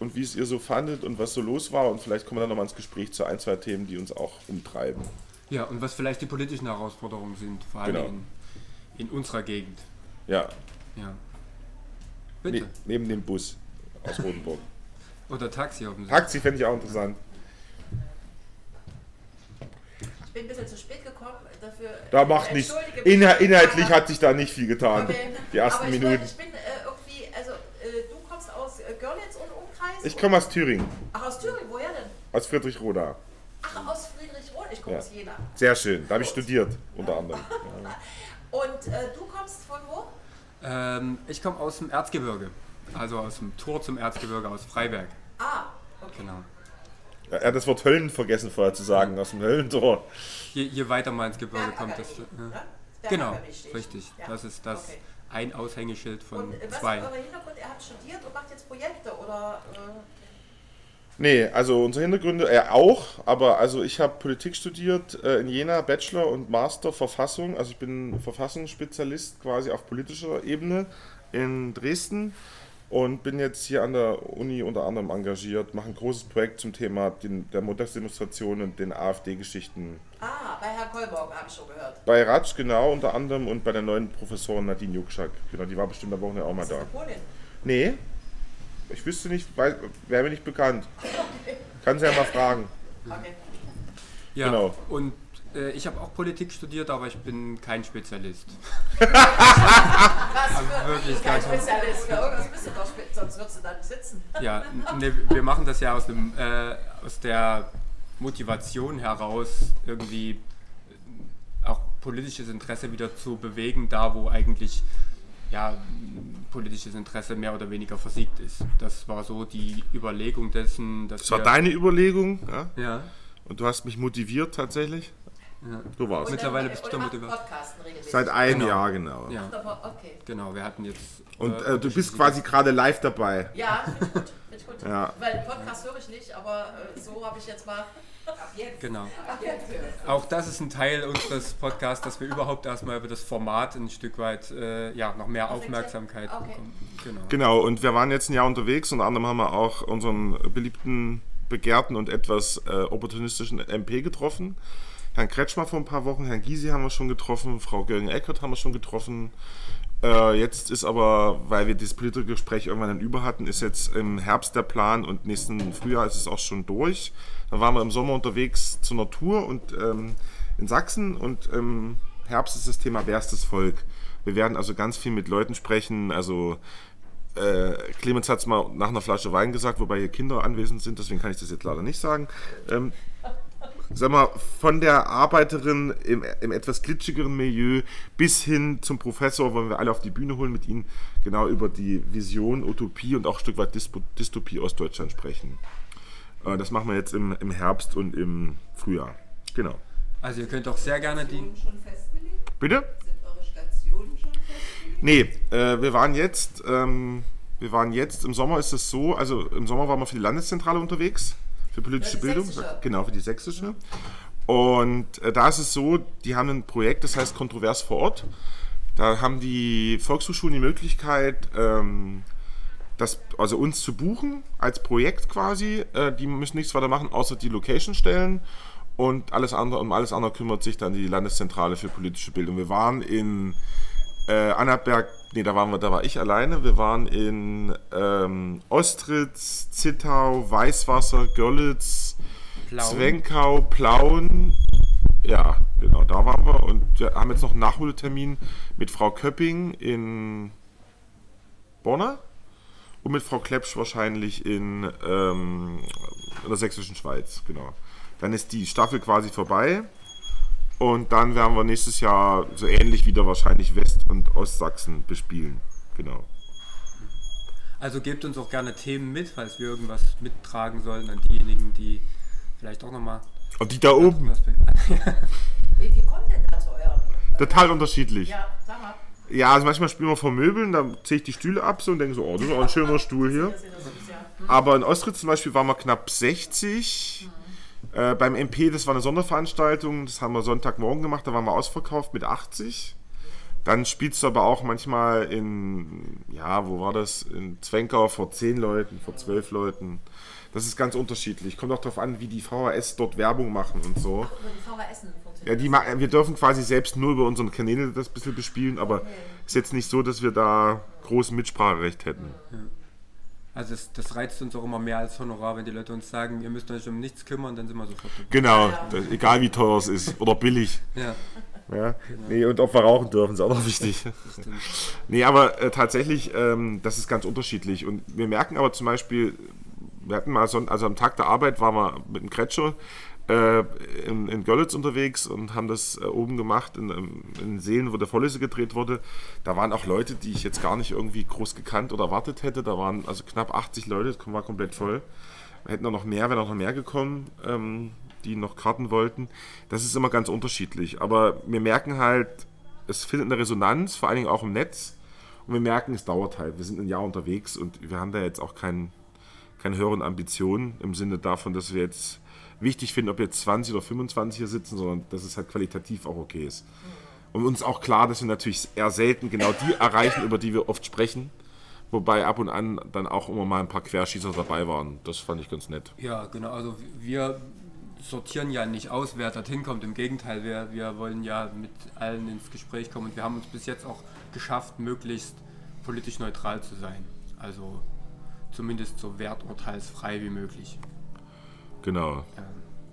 und wie es ihr so fandet und was so los war und vielleicht kommen wir dann nochmal ins Gespräch zu ein, zwei Themen, die uns auch umtreiben. Ja, und was vielleicht die politischen Herausforderungen sind, vor allem genau. in, in unserer Gegend. Ja. Ja. Bitte. Ne, neben dem Bus aus Rothenburg. Oder Taxi offensichtlich. Taxi fände ich auch interessant. Ich bin ein bisschen zu spät gekommen, dafür da macht nichts. Inha- inhaltlich hat sich da nicht viel getan, okay. Die ersten aber ich Minuten. Wollte, ich bin äh, irgendwie, also äh, du kommst aus äh, Görlitz und Umkreis? Ich komme aus Thüringen. Ach, aus Thüringen, woher denn? Aus Friedrichroda. Ach, aus Friedrichroda, ich komme ja. aus Jena. Sehr schön, da habe ich studiert, unter anderem. Ja. Und äh, du kommst von wo? Ähm, ich komme aus dem Erzgebirge, also aus dem Tor zum Erzgebirge, aus Freiberg. Ah, okay. Genau. Er hat das Wort Höllen vergessen vorher zu sagen, aus dem Höllentor. Je, je weiter man ins Gebirge ja, kommt, desto... Ja. Ja. Genau, richtig. Ja. Das ist das okay. ein Aushängeschild von und zwei. Was ist euer Hintergrund? Er hat studiert und macht jetzt Projekte, oder? Äh? Nee, also unsere Hintergründe, er auch, aber also ich habe Politik studiert äh, in Jena, Bachelor und Master Verfassung. Also ich bin Verfassungsspezialist quasi auf politischer Ebene in Dresden. Und bin jetzt hier an der Uni unter anderem engagiert, mache ein großes Projekt zum Thema den, der Montagsdemonstration und den AfD-Geschichten. Ah, bei Herrn Kollmorgen habe ich schon gehört. Bei Raj, genau, unter anderem und bei der neuen Professorin Nadine Jukschak. Genau, die war bestimmt am Wochenende auch mal da. Ist das Polen? Nee, ich wüsste nicht, wäre mir nicht bekannt. Okay. Kann sie ja mal fragen. Okay. Ja, genau. Und äh, ich habe auch Politik studiert, aber ich bin kein Spezialist. Was für, wirklich kein Spezialist, für irgendwas bist du doch Spezialist, sonst würdest du dann sitzen. Ja, ne, wir machen das ja aus, dem, äh, aus der Motivation heraus, irgendwie auch politisches Interesse wieder zu bewegen, da wo eigentlich ja, politisches Interesse mehr oder weniger versiegt ist. Das war so die Überlegung dessen, dass Das war wir, deine Überlegung, ja? Ja. Und du hast mich motiviert tatsächlich? Ja. Du warst. Mittlerweile bist du motiviert. Seit einem genau. Jahr, genau. Ja. Okay. Genau, wir hatten jetzt... Und äh, du bist quasi gerade live dabei. Ja, finde ich gut. Find ich gut. Ja. Weil Podcast höre ich nicht, aber äh, so habe ich jetzt mal... Ab jetzt. Genau. Ab jetzt. Auch das ist ein Teil unseres Podcasts, dass wir überhaupt erstmal über das Format ein Stück weit äh, ja, noch mehr Aufmerksamkeit okay. bekommen. Genau. Genau, und wir waren jetzt ein Jahr unterwegs, unter anderem haben wir auch unseren beliebten, begehrten und etwas äh, opportunistischen M P getroffen. Herrn Kretschmer vor ein paar Wochen, Herrn Gysi haben wir schon getroffen, Frau Göring-Eckert haben wir schon getroffen. Äh, jetzt ist aber, weil wir das politische Gespräch irgendwann dann über hatten, ist jetzt im Herbst der Plan und nächsten Frühjahr ist es auch schon durch. Dann waren wir im Sommer unterwegs zu einer Tour und, ähm, in Sachsen und im Herbst ist das Thema Wer ist das Volk? Wir werden also ganz viel mit Leuten sprechen, also Äh, Clemens hat es mal nach einer Flasche Wein gesagt, wobei hier Kinder anwesend sind, deswegen kann ich das jetzt leider nicht sagen. Ähm, sag mal, von der Arbeiterin im, im etwas glitschigeren Milieu bis hin zum Professor wollen wir alle auf die Bühne holen, mit ihnen genau über die Vision, Utopie und auch ein Stück weit Dystop- Dystopie Ostdeutschland sprechen. Äh, das machen wir jetzt im, im Herbst und im Frühjahr. Genau. Also ihr könnt auch sehr gerne die... Schon festgelegt? Bitte? Nee, äh, wir waren jetzt, ähm, wir waren jetzt, im Sommer ist es so, also im Sommer waren wir für die Landeszentrale unterwegs, für politische Bildung, sächsische. Genau, für die sächsische. Und äh, da ist es so, die haben ein Projekt, das heißt Kontrovers vor Ort. Da haben die Volkshochschulen die Möglichkeit, ähm, das, also uns zu buchen, als Projekt quasi. Äh, die müssen nichts weiter machen, außer die Location stellen. Und alles andere, um alles andere kümmert sich dann die Landeszentrale für politische Bildung. Wir waren in... Äh, Annaberg, nee, da waren wir, da war ich alleine. Wir waren in ähm, Ostritz, Zittau, Weißwasser, Görlitz, Plauen. Zwenkau, Plauen. Ja, genau, da waren wir. Und wir haben jetzt noch einen Nachholtermin mit Frau Köpping in Bonner und mit Frau Klepsch wahrscheinlich in, ähm, in der Sächsischen Schweiz, genau. Dann ist die Staffel quasi vorbei. Und dann werden wir nächstes Jahr so ähnlich wieder wahrscheinlich West- und Ostsachsen bespielen. Genau. Also gebt uns auch gerne Themen mit, falls wir irgendwas mittragen sollen an diejenigen, die vielleicht auch nochmal... Und die da oben. Wie kommt denn da zu euren? Total unterschiedlich. Ja, sag mal. Ja, also manchmal spielen wir vor Möbeln, da ziehe ich die Stühle ab so und denke so, oh, das ist auch ein schöner Stuhl hier. Aber in Ostritz zum Beispiel waren wir knapp sechzig... Äh, beim M P, das war eine Sonderveranstaltung, das haben wir Sonntagmorgen gemacht, da waren wir ausverkauft mit achtzig. Dann spielst du aber auch manchmal in, ja, wo war das? In Zwenkau vor zehn Leuten, vor zwölf Leuten. Das ist ganz unterschiedlich. Kommt auch darauf an, wie die V H S dort Werbung machen und so. Ach, über die V H S funktioniert. Ja, die, wir dürfen quasi selbst nur über unseren Kanäle das ein bisschen bespielen, aber okay. Ist jetzt nicht so, dass wir da großes Mitspracherecht hätten. Ja. Also das, das reizt uns auch immer mehr als Honorar, wenn die Leute uns sagen, ihr müsst euch um nichts kümmern, dann sind wir sofort. Genau, das, egal wie teuer es ist oder billig. Ja. Ja. Genau. Nee, und ob wir rauchen dürfen, ist auch noch wichtig. Nee, aber äh, tatsächlich, ähm, das ist ganz unterschiedlich. Und wir merken aber zum Beispiel, wir hatten mal so, also am Tag der Arbeit waren wir mit dem Kretscher äh, in, in Görlitz unterwegs und haben das äh, oben gemacht, in, in Seelen, wo der Vorlese gedreht wurde. Da waren auch Leute, die ich jetzt gar nicht irgendwie groß gekannt oder erwartet hätte. Da waren also knapp achtzig Leute, das war komplett voll. Wir hätten auch noch mehr, wären auch noch mehr gekommen, ähm, die noch Karten wollten. Das ist immer ganz unterschiedlich. Aber wir merken halt, es findet eine Resonanz, vor allen Dingen auch im Netz. Und wir merken, es dauert halt. Wir sind ein Jahr unterwegs und wir haben da jetzt auch keinen keine höheren Ambitionen im Sinne davon, dass wir jetzt wichtig finden, ob jetzt zwanzig oder fünfundzwanzig hier sitzen, sondern dass es halt qualitativ auch okay ist. Und uns auch klar, dass wir natürlich eher selten genau die erreichen, über die wir oft sprechen, wobei ab und an dann auch immer mal ein paar Querschießer dabei waren. Das fand ich ganz nett. Ja, genau. Also wir sortieren ja nicht aus, wer dorthin kommt. Im Gegenteil, wir, wir wollen ja mit allen ins Gespräch kommen und wir haben uns bis jetzt auch geschafft, möglichst politisch neutral zu sein. Also zumindest so werturteilsfrei wie möglich. Genau.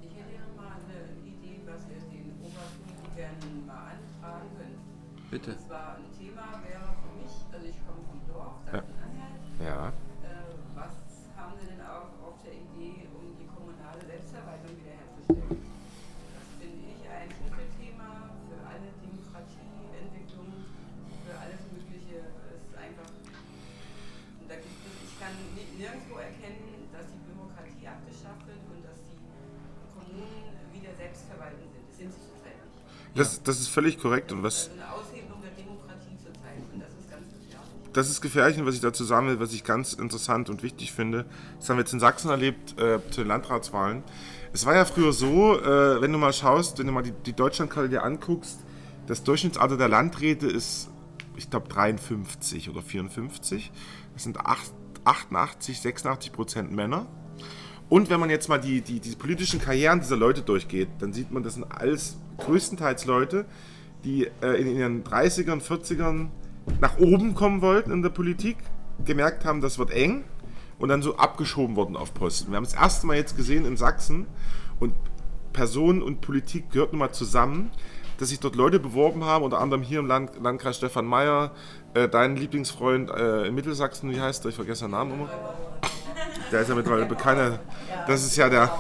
Ich hätte ja mal eine Idee, was wir den Oberstufen mal antragen können. Bitte. Das war ein Thema, wäre für mich, also ich komme vom Dorf, Sachsen-Anhalt. Ja. Äh, was haben Sie denn auch auf der Idee, um die kommunale Selbstverwaltung wiederherzustellen? Das finde ich ein Schlüsselthema für alle Demokratieentwicklung, für alles Mögliche. Es ist einfach. Und da gibt es, ich kann nirgendwo erkennen, dass die Bürokratie abgeschafft wird und dass die Kommunen wieder selbstverwaltend sind. Das sind sie zurzeit nicht. Das, das ist völlig korrekt. Und was, also eine Aushebelung der Demokratie zurzeit und das ist ganz gefährlich. Das ist gefährlich und was ich dazu sagen will, was ich ganz interessant und wichtig finde, das haben wir jetzt in Sachsen erlebt, äh, zu den Landratswahlen. Es war ja früher so, äh, wenn du mal schaust, wenn du mal die, die Deutschlandkarte dir anguckst, das Durchschnittsalter der Landräte ist, ich glaube, dreiundfünfzig oder vierundfünfzig. Das sind acht, achtundachtzig, sechsundachtzig Prozent Männer. Und wenn man jetzt mal die, die, die politischen Karrieren dieser Leute durchgeht, dann sieht man, das sind alles größtenteils Leute, die äh, in ihren dreißigern, vierzigern nach oben kommen wollten in der Politik, gemerkt haben, das wird eng und dann so abgeschoben wurden auf Posten. Wir haben das erste Mal jetzt gesehen in Sachsen, und Personen und Politik gehört nun mal zusammen, dass sich dort Leute beworben haben, unter anderem hier im Land, Landkreis Stefan Meyer, äh, dein Lieblingsfreund äh, in Mittelsachsen, wie heißt er? Ich vergesse seinen Namen immer. Der ist ja mittlerweile bekannter. Das ist ja der.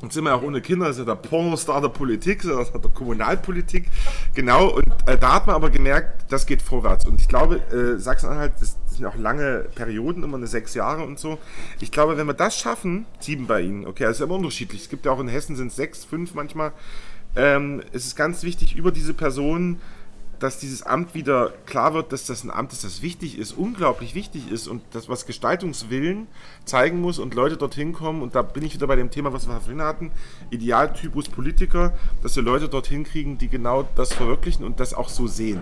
Jetzt sind wir auch ohne Kinder, das ist ja der Pornostar der Politik, das ist der Kommunalpolitik. Genau, und äh, da hat man aber gemerkt, das geht vorwärts. Und ich glaube, äh, Sachsen-Anhalt, das sind auch lange Perioden, immer eine sechs Jahre und so. Ich glaube, wenn wir das schaffen, sieben bei Ihnen, okay, das ist ja immer unterschiedlich. Es gibt ja auch in Hessen sind es sechs, fünf manchmal. Ähm, es ist ganz wichtig, über diese Personen, dass dieses Amt wieder klar wird, dass das ein Amt ist, das wichtig ist, unglaublich wichtig ist und das, was Gestaltungswillen zeigen muss und Leute dorthin kommen, und da bin ich wieder bei dem Thema, was wir vorhin hatten, Idealtypus Politiker, dass wir Leute dorthin kriegen, die genau das verwirklichen und das auch so sehen.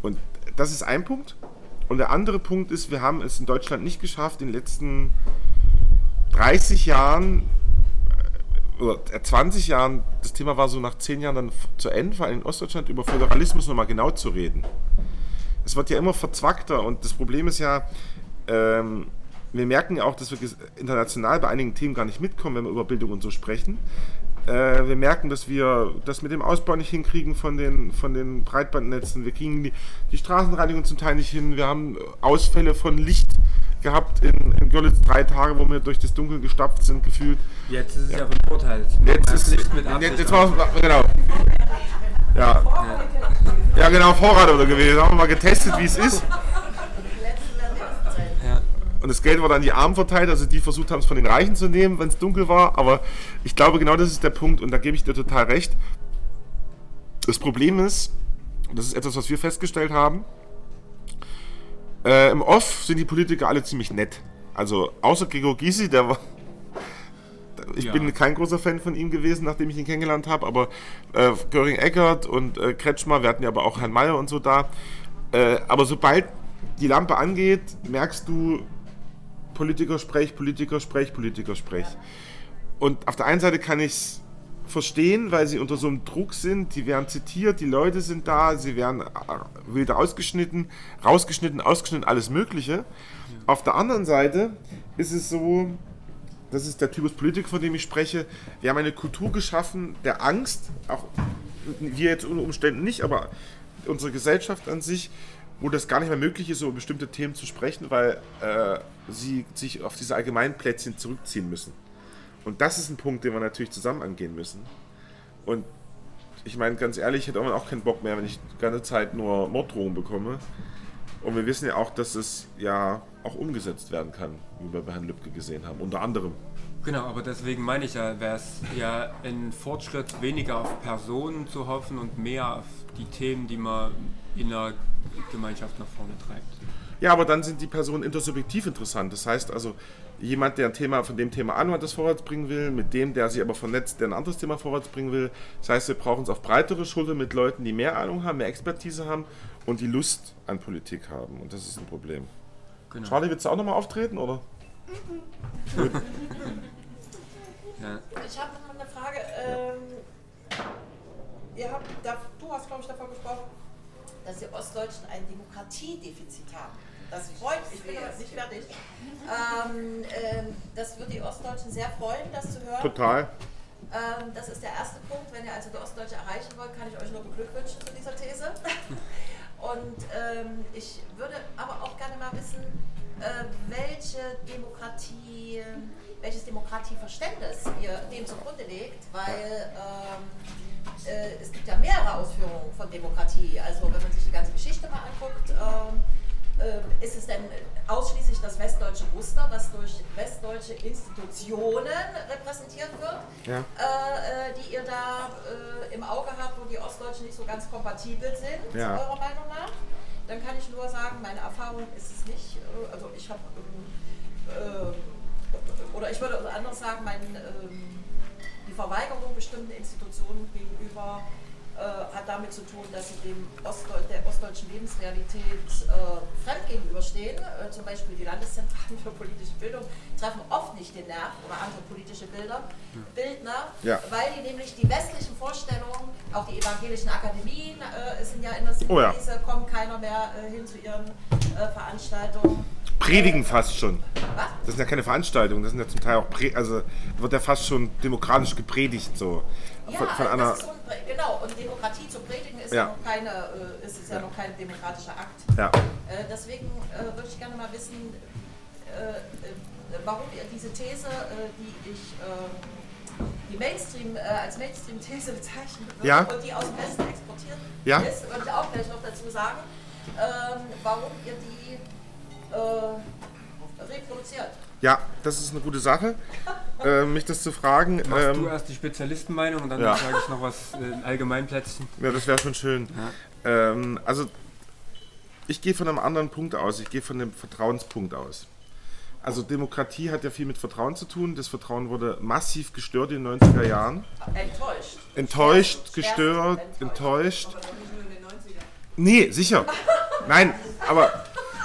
Und das ist ein Punkt. Und der andere Punkt ist, wir haben es in Deutschland nicht geschafft, in den letzten dreißig Jahren oder zwanzig Jahren, das Thema war so nach zehn Jahren dann zu Ende, vor allem in Ostdeutschland, über Föderalismus nochmal genau zu reden. Es wird ja immer verzwackter, und das Problem ist ja, ähm, wir merken ja auch, dass wir international bei einigen Themen gar nicht mitkommen, wenn wir über Bildung und so sprechen. Äh, wir merken, dass wir das mit dem Ausbau nicht hinkriegen von den, von den Breitbandnetzen. Wir kriegen die, die Straßenreinigung zum Teil nicht hin. Wir haben Ausfälle von Licht gehabt in, in Görlitz, drei Tage, wo wir durch das Dunkel gestapft sind, gefühlt. Jetzt ist es ja, ja von Vorteil. Jetzt ist es mit Absicht. Jetzt war es, genau. Ja. Ja, genau, Vorrat oder gewesen. Haben wir mal getestet, wie es ist. Und das Geld war dann die Armen verteilt, also die versucht haben, es von den Reichen zu nehmen, wenn es dunkel war. Aber ich glaube, genau das ist der Punkt, und da gebe ich dir total recht. Das Problem ist, das ist etwas, was wir festgestellt haben, Äh, im Off sind die Politiker alle ziemlich nett. Also, außer Gregor Gysi, der war. Ich ja. bin kein großer Fan von ihm gewesen, nachdem ich ihn kennengelernt habe, aber äh, Göring-Eckert und äh, Kretschmer, wir hatten ja aber auch Herrn Mayer und so da. Äh, aber sobald die Lampe angeht, merkst du Politikersprech, Politikersprech, Politikersprech. Ja. Und auf der einen Seite kann ich es verstehen, weil sie unter so einem Druck sind, die werden zitiert, die Leute sind da, sie werden wild ausgeschnitten, rausgeschnitten, ausgeschnitten, alles Mögliche. Ja. Auf der anderen Seite ist es so, das ist der Typus Politik, von dem ich spreche, wir haben eine Kultur geschaffen der Angst, auch wir jetzt unter Umständen nicht, aber unsere Gesellschaft an sich, wo das gar nicht mehr möglich ist, über bestimmte Themen zu sprechen, weil äh, sie sich auf diese allgemeinen Plätzchen zurückziehen müssen. Und das ist ein Punkt, den wir natürlich zusammen angehen müssen. Und ich meine, ganz ehrlich, ich hätte auch keinen Bock mehr, wenn ich die ganze Zeit nur Morddrohungen bekomme. Und wir wissen ja auch, dass es ja auch umgesetzt werden kann, wie wir bei Herrn Lübcke gesehen haben, unter anderem. Genau, aber deswegen meine ich ja, wäre es ja ein Fortschritt, weniger auf Personen zu hoffen und mehr auf die Themen, die man in der Gemeinschaft nach vorne treibt. Ja, aber dann sind die Personen intersubjektiv interessant. Das heißt also, jemand, der ein Thema von dem Thema anwandt, das vorwärts bringen will, mit dem, der sich aber vernetzt, der ein anderes Thema vorwärts bringen will. Das heißt, wir brauchen es auf breitere Schultern mit Leuten, die mehr Ahnung haben, mehr Expertise haben und die Lust an Politik haben. Und das ist ein Problem. Genau. Charlie, willst du auch nochmal auftreten, oder? Gut. Ja. Ich habe nochmal eine Frage. Ähm, ihr habt, du hast, glaube ich, davon gesprochen, dass die Ostdeutschen ein Demokratiedefizit haben. Das freut mich, ich bin aber nicht fertig. Ähm, ähm, das würde die Ostdeutschen sehr freuen, das zu hören. Total. Ähm, das ist der erste Punkt. Wenn ihr also die Ostdeutsche erreichen wollt, kann ich euch nur beglückwünschen zu dieser These. Und ähm, ich würde aber auch gerne mal wissen, äh, welche Demokratie, welches Demokratieverständnis ihr dem zugrunde legt, weil ähm, äh, es gibt ja mehrere Ausführungen von Demokratie. Also wenn man sich die ganze Geschichte mal anguckt, ähm, ist es denn ausschließlich das westdeutsche Muster, was durch westdeutsche Institutionen repräsentiert wird, ja. äh, die ihr da äh, im Auge habt, wo die Ostdeutschen nicht so ganz kompatibel sind, ja. eurer Meinung nach? Dann kann ich nur sagen, meine Erfahrung ist es nicht, also ich habe, äh, oder ich würde anders sagen, mein, äh, die Verweigerung bestimmten Institutionen gegenüber äh, hat damit zu tun, dass sie dem Ostdeu der ostdeutschen Lebensrealität äh, fremd gegenüberstehen. Äh, zum Beispiel die Landeszentralen für politische Bildung treffen oft nicht den Nerv oder andere politische Bilder, Bildner, ja. weil die nämlich die westlichen Vorstellungen, auch die evangelischen Akademien äh, sind ja in der oh ja. Krise, kommt keiner mehr äh, hin zu ihren äh, Veranstaltungen. Predigen fast schon. Was? Das sind ja keine Veranstaltungen, das sind ja zum Teil auch, Pre also wird ja fast schon demokratisch gepredigt so. Ja, von, von einer das ist so ein, genau, und Demokratie zu predigen ist ja, ja noch keine, äh, ist, ist ja, ja noch kein demokratischer Akt. Ja. Äh, deswegen äh, würde ich gerne mal wissen, äh, warum ihr diese These, äh, die ich äh, die Mainstream, äh, als Mainstream-These bezeichnen würde ja. und die aus dem Westen exportiert ja. ist, würde ich auch gleich noch dazu sagen, äh, warum ihr die Äh, reproduziert. Ja, das ist eine gute Sache, äh, mich das zu fragen. Machst ähm, du erst die Spezialistenmeinung und dann ja. sage ich noch was in Allgemeinplätzen. Ja, das wäre schon schön. Ja. Ähm, also, ich gehe von einem anderen Punkt aus. Ich gehe von dem Vertrauenspunkt aus. Also Demokratie hat ja viel mit Vertrauen zu tun. Das Vertrauen wurde massiv gestört in den neunziger Jahren. Enttäuscht. Enttäuscht, Schärfen, gestört, Schärfen, enttäuscht. enttäuscht. Aber doch nicht nur in den neunziger. Nee, sicher. Nein, aber...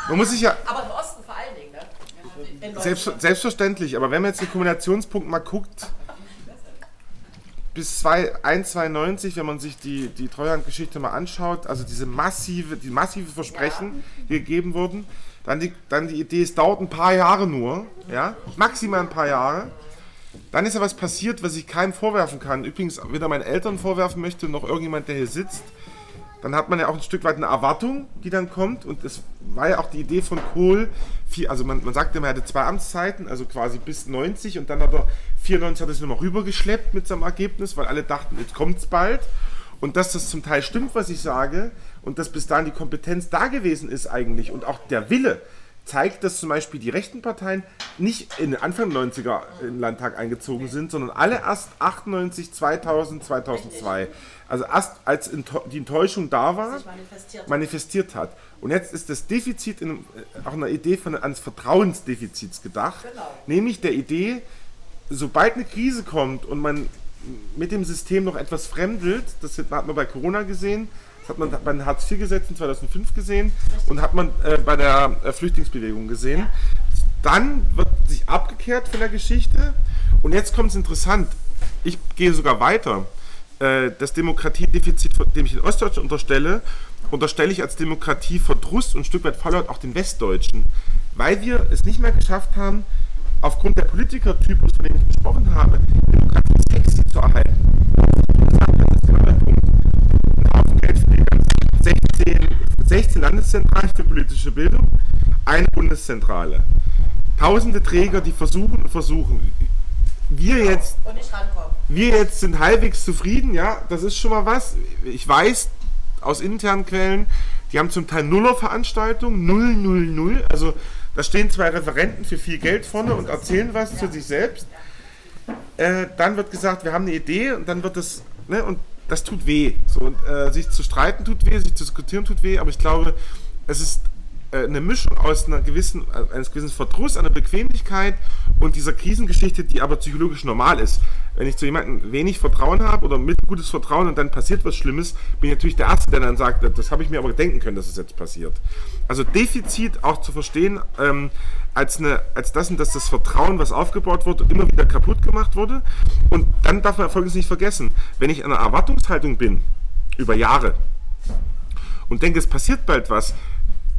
Man muss sich ja, aber im Osten vor allen Dingen, ne? Selbst, selbstverständlich, aber wenn man jetzt den Kombinationspunkt mal guckt, bis eins Komma zweiundneunzig, wenn man sich die, die Treuhandgeschichte mal anschaut, also diese massive, die massive Versprechen, ja. die gegeben wurden, dann die, dann die Idee, es dauert ein paar Jahre nur, ja, maximal ein paar Jahre, dann ist ja was passiert, was ich keinem vorwerfen kann. Übrigens weder meinen Eltern vorwerfen möchte, noch irgendjemand, der hier sitzt. Dann hat man ja auch ein Stück weit eine Erwartung, die dann kommt. Und es war ja auch die Idee von Kohl, viel, also man, man sagte immer, er hatte zwei Amtszeiten, also quasi bis neunzig. Und dann hat er vierundneunzig hat er es nochmal rübergeschleppt mit seinem Ergebnis, weil alle dachten, jetzt kommt's bald. Und dass das zum Teil stimmt, was ich sage, und dass bis dahin die Kompetenz da gewesen ist eigentlich und auch der Wille, zeigt, dass zum Beispiel die rechten Parteien nicht in den Anfang der neunziger in den Landtag eingezogen sind, sondern alle erst achtundneunzig, zweitausend, zweitausendzwei. Also erst als die Enttäuschung da war, manifestiert hat. Und jetzt ist das Defizit in, auch in der Idee von, eines Vertrauensdefizits gedacht, genau. nämlich der Idee, sobald eine Krise kommt und man mit dem System noch etwas fremdelt, das hat man bei Corona gesehen, hat man bei den Hartz-vier-Gesetzen zweitausendfünf gesehen und hat man äh, bei der äh, Flüchtlingsbewegung gesehen. Dann wird sich abgekehrt von der Geschichte und jetzt kommt es interessant. Ich gehe sogar weiter. Äh, das Demokratiedefizit, dem ich in Ostdeutschland unterstelle, unterstelle ich als Demokratieverdruss und ein Stück weit Fallout auch den Westdeutschen, weil wir es nicht mehr geschafft haben, aufgrund der Politikertypus, von dem ich gesprochen habe, Demokratie sexy zu erhalten. sechzehn Landeszentralen für politische Bildung, eine Bundeszentrale. Tausende Träger, die versuchen und versuchen. Wir jetzt, wir jetzt sind halbwegs zufrieden, ja, das ist schon mal was. Ich weiß aus internen Quellen, die haben zum Teil Nuller-Veranstaltungen, null, null, null. Also da stehen zwei Referenten für viel Geld vorne und erzählen was zu sich selbst. Äh, dann wird gesagt, wir haben eine Idee und dann wird das, ne, und das tut weh. So, und, äh, sich zu streiten tut weh, sich zu diskutieren tut weh, aber ich glaube, es ist äh, eine Mischung aus einer gewissen, eines gewissen Verdruss, einer Bequemlichkeit und dieser Krisengeschichte, die aber psychologisch normal ist. Wenn ich zu jemandem wenig Vertrauen habe oder mittelgutes Vertrauen und dann passiert was Schlimmes, bin ich natürlich der Erste, der dann sagt, das habe ich mir aber denken können, dass es jetzt passiert. Also Defizit auch zu verstehen, ähm, als, eine, als das, dass das Vertrauen, was aufgebaut wurde, immer wieder kaputt gemacht wurde. Und dann darf man Folgendes nicht vergessen. Wenn ich in einer Erwartungshaltung bin, über Jahre, und denke, es passiert bald was,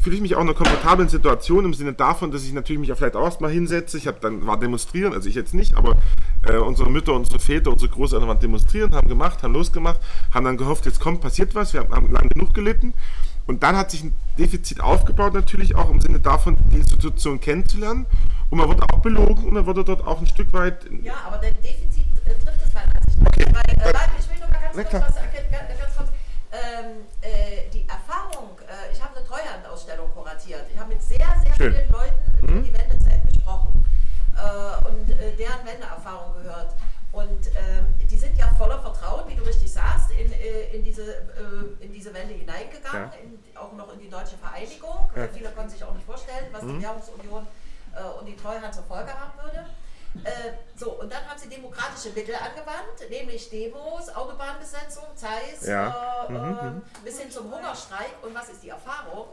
fühle ich mich auch in einer komfortablen Situation im Sinne davon, dass ich natürlich mich auch vielleicht auch erstmal hinsetze. Ich habe dann war demonstrieren, also ich jetzt nicht, aber äh, unsere Mütter, unsere Väter, unsere Großeltern waren demonstrieren, haben gemacht, haben losgemacht, haben dann gehofft, jetzt kommt, passiert was, wir haben, haben lange genug gelitten. Und dann hat sich ein Defizit aufgebaut, natürlich auch im Sinne davon, die Institution kennenzulernen. Und man wurde auch belogen und man wurde dort auch ein Stück weit... Ja, aber der Defizit äh, trifft es leider nicht. Okay. Weil, äh, warte, ich will nur mal ganz kurz was... Ganz kurz, ähm, äh, die Erfahrung, äh, ich habe eine Treuhandausstellung kuratiert. Ich habe mit sehr, sehr Schön. vielen Leuten über mhm. die Wendezeit gesprochen äh, und äh, deren Wendeerfahrung gehört. Und ähm, die sind ja voller Vertrauen, wie du richtig sagst, in, in, diese, in diese Wende hineingegangen, ja. in, auch noch in die deutsche Vereinigung. Ja. Viele konnten sich auch nicht vorstellen, was mhm. die Währungsunion äh, und die Treuhand zur Folge haben würde. Äh, so, und dann haben sie demokratische Mittel angewandt, nämlich Demos, Autobahnbesetzung, Zeiss, ja. äh, mhm. äh, bis hin zum Hungerstreik. Und was ist die Erfahrung?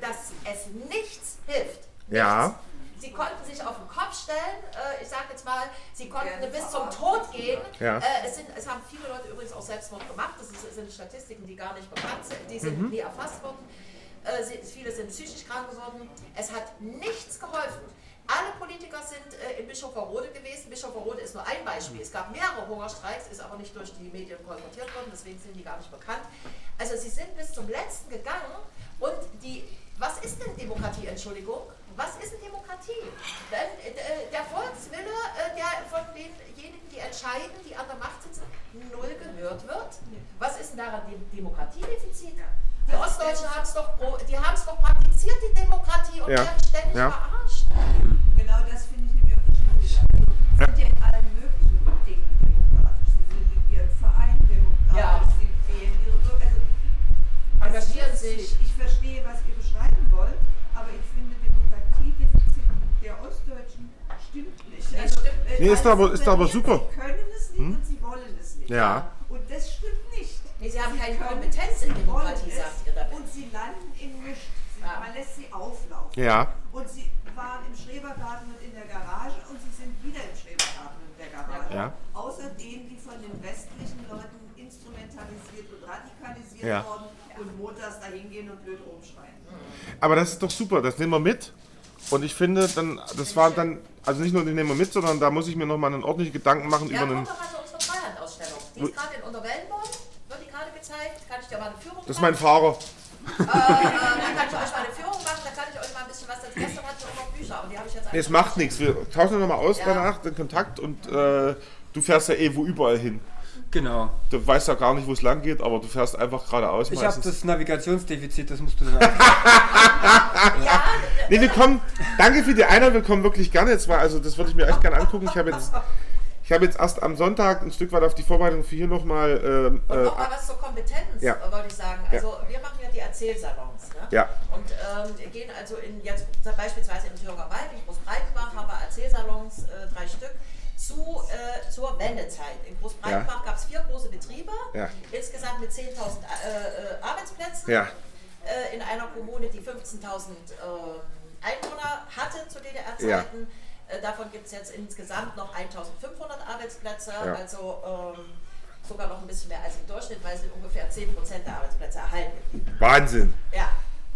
Dass es nichts hilft. Ja. Nichts. Sie konnten sich auf den Kopf stellen, äh, ich sage jetzt mal, sie konnten ja, bis zum Tod gehen. Ja. Äh, es, sind, es haben viele Leute übrigens auch Selbstmord gemacht, das ist, sind Statistiken, die gar nicht bekannt sind, die sind mhm. nie erfasst worden. Äh, sie, viele sind psychisch krank geworden. Es hat nichts geholfen. Alle Politiker sind äh, in Bischofferode gewesen. Bischofferode ist nur ein Beispiel. Es gab mehrere Hungerstreiks, ist aber nicht durch die Medien kolportiert worden, deswegen sind die gar nicht bekannt. Also sie sind bis zum Letzten gegangen und die, was ist denn Demokratie, Entschuldigung? Was ist denn Demokratie? Denn äh, der Volkswille, äh, der von denjenigen, die entscheiden, die an der Macht sitzen, null gehört wird. Was ist denn daran Demokratiedefizit? Die Ostdeutschen haben es doch, die haben es doch praktiziert, die Demokratie, und ja. werden ständig ja. verarscht. Genau das finde ich nämlich auch nicht schön. Sie sind ja in allen möglichen Dingen demokratisch. Sie sind in ihren Vereinen demokratisch, ja. sie wählen ihre so also engagieren sich. Ich verstehe, was ihr beschreiben wollt, aber ich finde, Demokratiedefizit der Ostdeutschen stimmt nicht. Nee, also, nee ist, aber, ist aber super. Sie können es nicht hm? und sie wollen es nicht. Ja. Und das stimmt nicht. Nee, sie haben keine Kompetenz in Demokratie, sagt ihr damit. Und sie landen in nichts. Ja. Man lässt sie auflaufen. Ja. Und sie waren im Schrebergarten und in der Garage und sie sind wieder im Schrebergarten und in der Garage. Ja. Außer denen, die von den westlichen Leuten instrumentalisiert und radikalisiert ja. worden und montags dahin gehen und blöd rumschreien. Aber das ist doch super, das nehmen wir mit. Und ich finde, dann, das war dann, also nicht nur den nehmen wir mit, sondern da muss ich mir nochmal einen ordentlichen Gedanken machen ja, über einen... Ja, guck mal zu unserer Treuhandausstellung. Die ist gerade in Unterwellenborn. Gezeigt, kann ich dir mal eine Führung machen. Das ist mein Fahrer. Äh, äh, dann kann ich euch mal eine Führung machen, dann kann ich euch mal ein bisschen was, das gestern hatte ich auch noch Bücher, aber die habe ich jetzt einfach... Nee, es macht nichts, wir tauschen nochmal aus ja. danach, den Kontakt und äh, du fährst ja eh wo überall hin. Genau. Du weißt ja gar nicht, wo es lang geht, aber du fährst einfach geradeaus. Ich habe das Navigationsdefizit, das musst du sagen. ja. Nee, wir kommen, danke für die Einladung, wir kommen wirklich gerne jetzt mal, also das würde ich mir echt gerne angucken, ich habe jetzt... Ich habe jetzt erst am Sonntag ein Stück weit auf die Vorbereitung für hier nochmal... Ähm, und nochmal äh, was zur Kompetenz, ja. wollte ich sagen. Also ja. wir machen ja die Erzählsalons. Ne? Ja. Und ähm, gehen also in, jetzt beispielsweise im Thüringer Wald, in Großbreitbach, haben wir Erzählsalons, äh, drei Stück, zu, äh, zur Wendezeit. In Großbreitbach ja. gab es vier große Betriebe, ja. insgesamt mit zehntausend äh, Arbeitsplätzen, ja. äh, in einer Kommune, die fünfzehntausend äh, Einwohner hatte zu D D R-Zeiten. Ja. Davon gibt es jetzt insgesamt noch eintausendfünfhundert Arbeitsplätze, ja. also ähm, sogar noch ein bisschen mehr als im Durchschnitt, weil es sind ungefähr zehn Prozent der Arbeitsplätze erhalten. Wahnsinn! Ja.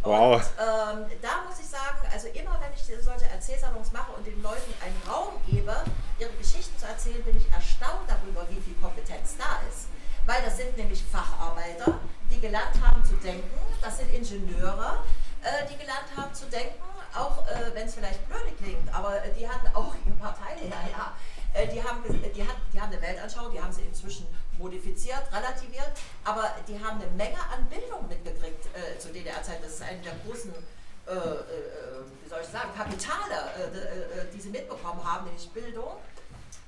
Und, wow. ähm, da muss ich sagen, also immer wenn ich solche Erzählsalons mache und den Leuten einen Raum gebe, ihre Geschichten zu erzählen, bin ich erstaunt darüber, wie viel Kompetenz da ist. Weil das sind nämlich Facharbeiter, die gelernt haben zu denken, das sind Ingenieure, äh, die gelernt haben zu denken, auch äh, wenn es vielleicht blöde klingt, aber äh, die hatten auch in Parteien, ja, ja, äh, die, haben, die, hat, die haben eine Weltanschauung, die haben sie inzwischen modifiziert, relativiert, aber die haben eine Menge an Bildung mitgekriegt äh, zu D D R-Zeiten. Das ist eine der großen, äh, äh, wie soll ich sagen, Kapitale, äh, äh, die sie mitbekommen haben, nämlich Bildung.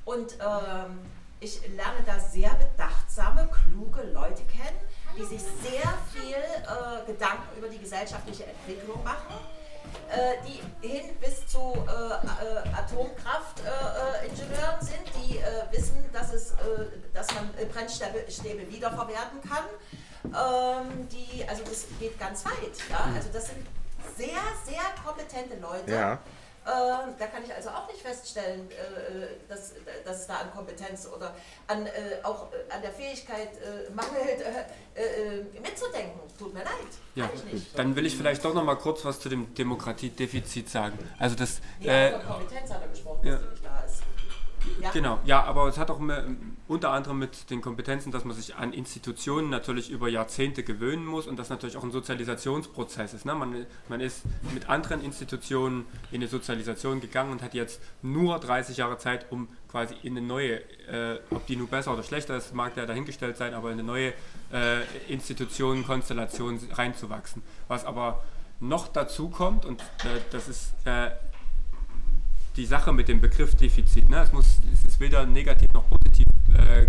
Und ähm, ich lerne da sehr bedachtsame, kluge Leute kennen, die sich sehr viel äh, Gedanken über die gesellschaftliche Entwicklung machen. Die hin bis zu äh, Atomkraftingenieuren äh, sind, die äh, wissen, dass, es, äh, dass man Brennstäbe Stäbe wiederverwerten kann. Ähm, die, also das geht ganz weit. Ja? Also das sind sehr, sehr kompetente Leute. Ja. Äh, da kann ich also auch nicht feststellen, äh, dass, dass es da an Kompetenz oder an, äh, auch an der Fähigkeit äh, mangelt, äh, äh, mitzudenken. Tut mir leid, ja, kann ich nicht. Dann will ich vielleicht doch noch mal kurz was zu dem Demokratiedefizit sagen. Also das... Ja, äh, Kompetenz hat er gesprochen, ja. dass die nicht da ist. Ja. Genau, ja, aber es hat auch mehr, unter anderem mit den Kompetenzen, dass man sich an Institutionen natürlich über Jahrzehnte gewöhnen muss und das natürlich auch ein Sozialisationsprozess ist. Ne? Man, man ist mit anderen Institutionen in eine Sozialisation gegangen und hat jetzt nur dreißig Jahre Zeit, um quasi in eine neue, äh, ob die nun besser oder schlechter ist, mag ja dahingestellt sein, aber in eine neue äh, Institutionenkonstellation reinzuwachsen. Was aber noch dazu kommt, und äh, das ist... Äh, die Sache mit dem Begriff Defizit, ne? es, muss, es ist weder negativ noch positiv äh,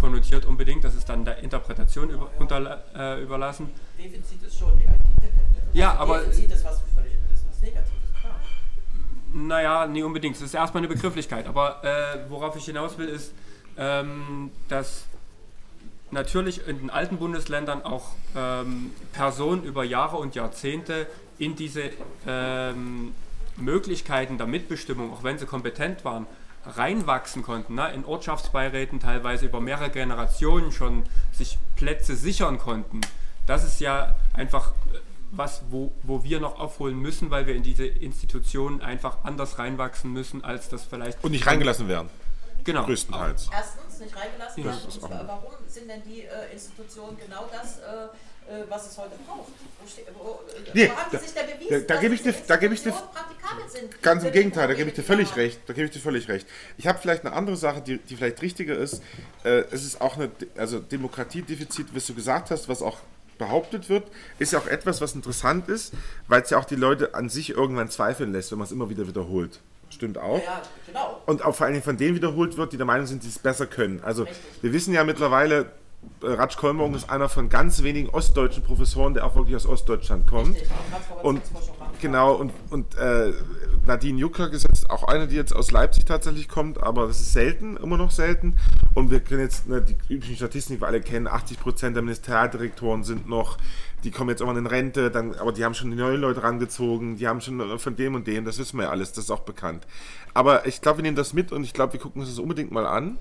konnotiert unbedingt, das ist dann der Interpretation über, unter, äh, überlassen. Defizit ist schon negativ. Ja, also aber... Defizit ist was, was Negatives, klar. Naja, nicht unbedingt. Das ist erstmal eine Begrifflichkeit. Aber äh, worauf ich hinaus will, ist, ähm, dass natürlich in den alten Bundesländern auch ähm, Personen über Jahre und Jahrzehnte in diese ähm, Möglichkeiten der Mitbestimmung, auch wenn sie kompetent waren, reinwachsen konnten, ne? In Ortschaftsbeiräten teilweise über mehrere Generationen schon sich Plätze sichern konnten. Das ist ja einfach was, wo, wo wir noch aufholen müssen, weil wir in diese Institutionen einfach anders reinwachsen müssen, als das vielleicht... Und nicht reingelassen werden. Genau. Größtenteils. Erstens nicht reingelassen werden. Ja, warum sind denn die äh, Institutionen genau das... Äh, was es heute braucht. Wo, wo, nee, wo haben da, sich da bewiesen, da, da dass gebe ich die, da gebe ich die, praktikabel sind? Ganz im Gegenteil, da gebe ich dir völlig recht. Da gebe ich dir völlig recht. Ich habe vielleicht eine andere Sache, die, die vielleicht richtiger ist. Äh, es ist auch eine, also Demokratiedefizit, was du gesagt hast, was auch behauptet wird, ist ja auch etwas, was interessant ist, weil es ja auch die Leute an sich irgendwann zweifeln lässt, wenn man es immer wieder wiederholt. Stimmt auch. Ja, genau. Und auch vor allen Dingen von denen wiederholt wird, die der Meinung sind, die es besser können. Also richtig. Wir wissen ja mittlerweile, Raj Kollmorgen ist einer von ganz wenigen ostdeutschen Professoren, der auch wirklich aus Ostdeutschland kommt. Richtig, und genau, und, und äh, Nadine Jukschak ist jetzt auch eine, die jetzt aus Leipzig tatsächlich kommt, aber das ist selten, immer noch selten. Und wir kennen jetzt, ne, die üblichen Statistiken, die wir alle kennen, achtzig Prozent der Ministerialdirektoren sind noch, die kommen jetzt irgendwann in Rente, dann, aber die haben schon neue Leute rangezogen, die haben schon von dem und dem, das wissen wir ja alles, das ist auch bekannt. Aber ich glaube, wir nehmen das mit und ich glaube, wir gucken uns das unbedingt mal an.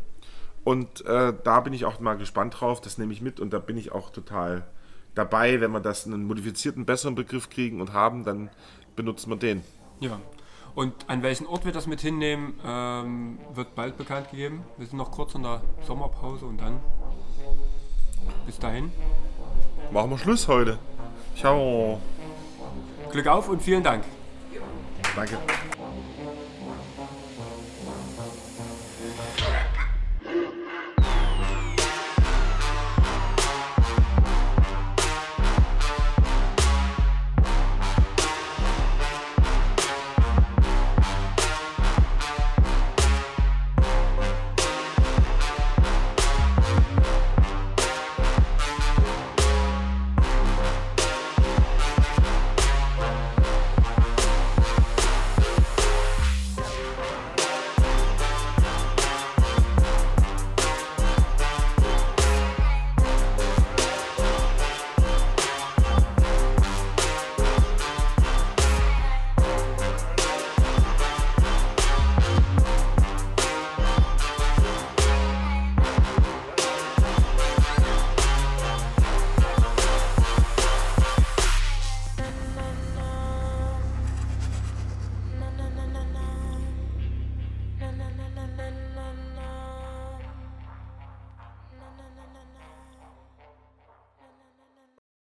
Und äh, da bin ich auch mal gespannt drauf, das nehme ich mit und da bin ich auch total dabei, wenn wir das einen modifizierten, besseren Begriff kriegen und haben, dann benutzen wir den. Ja, und an welchen Ort wir das mit hinnehmen, ähm, wird bald bekannt gegeben. Wir sind noch kurz in der Sommerpause und dann bis dahin. Machen wir Schluss heute. Ciao. Glück auf und vielen Dank. Danke.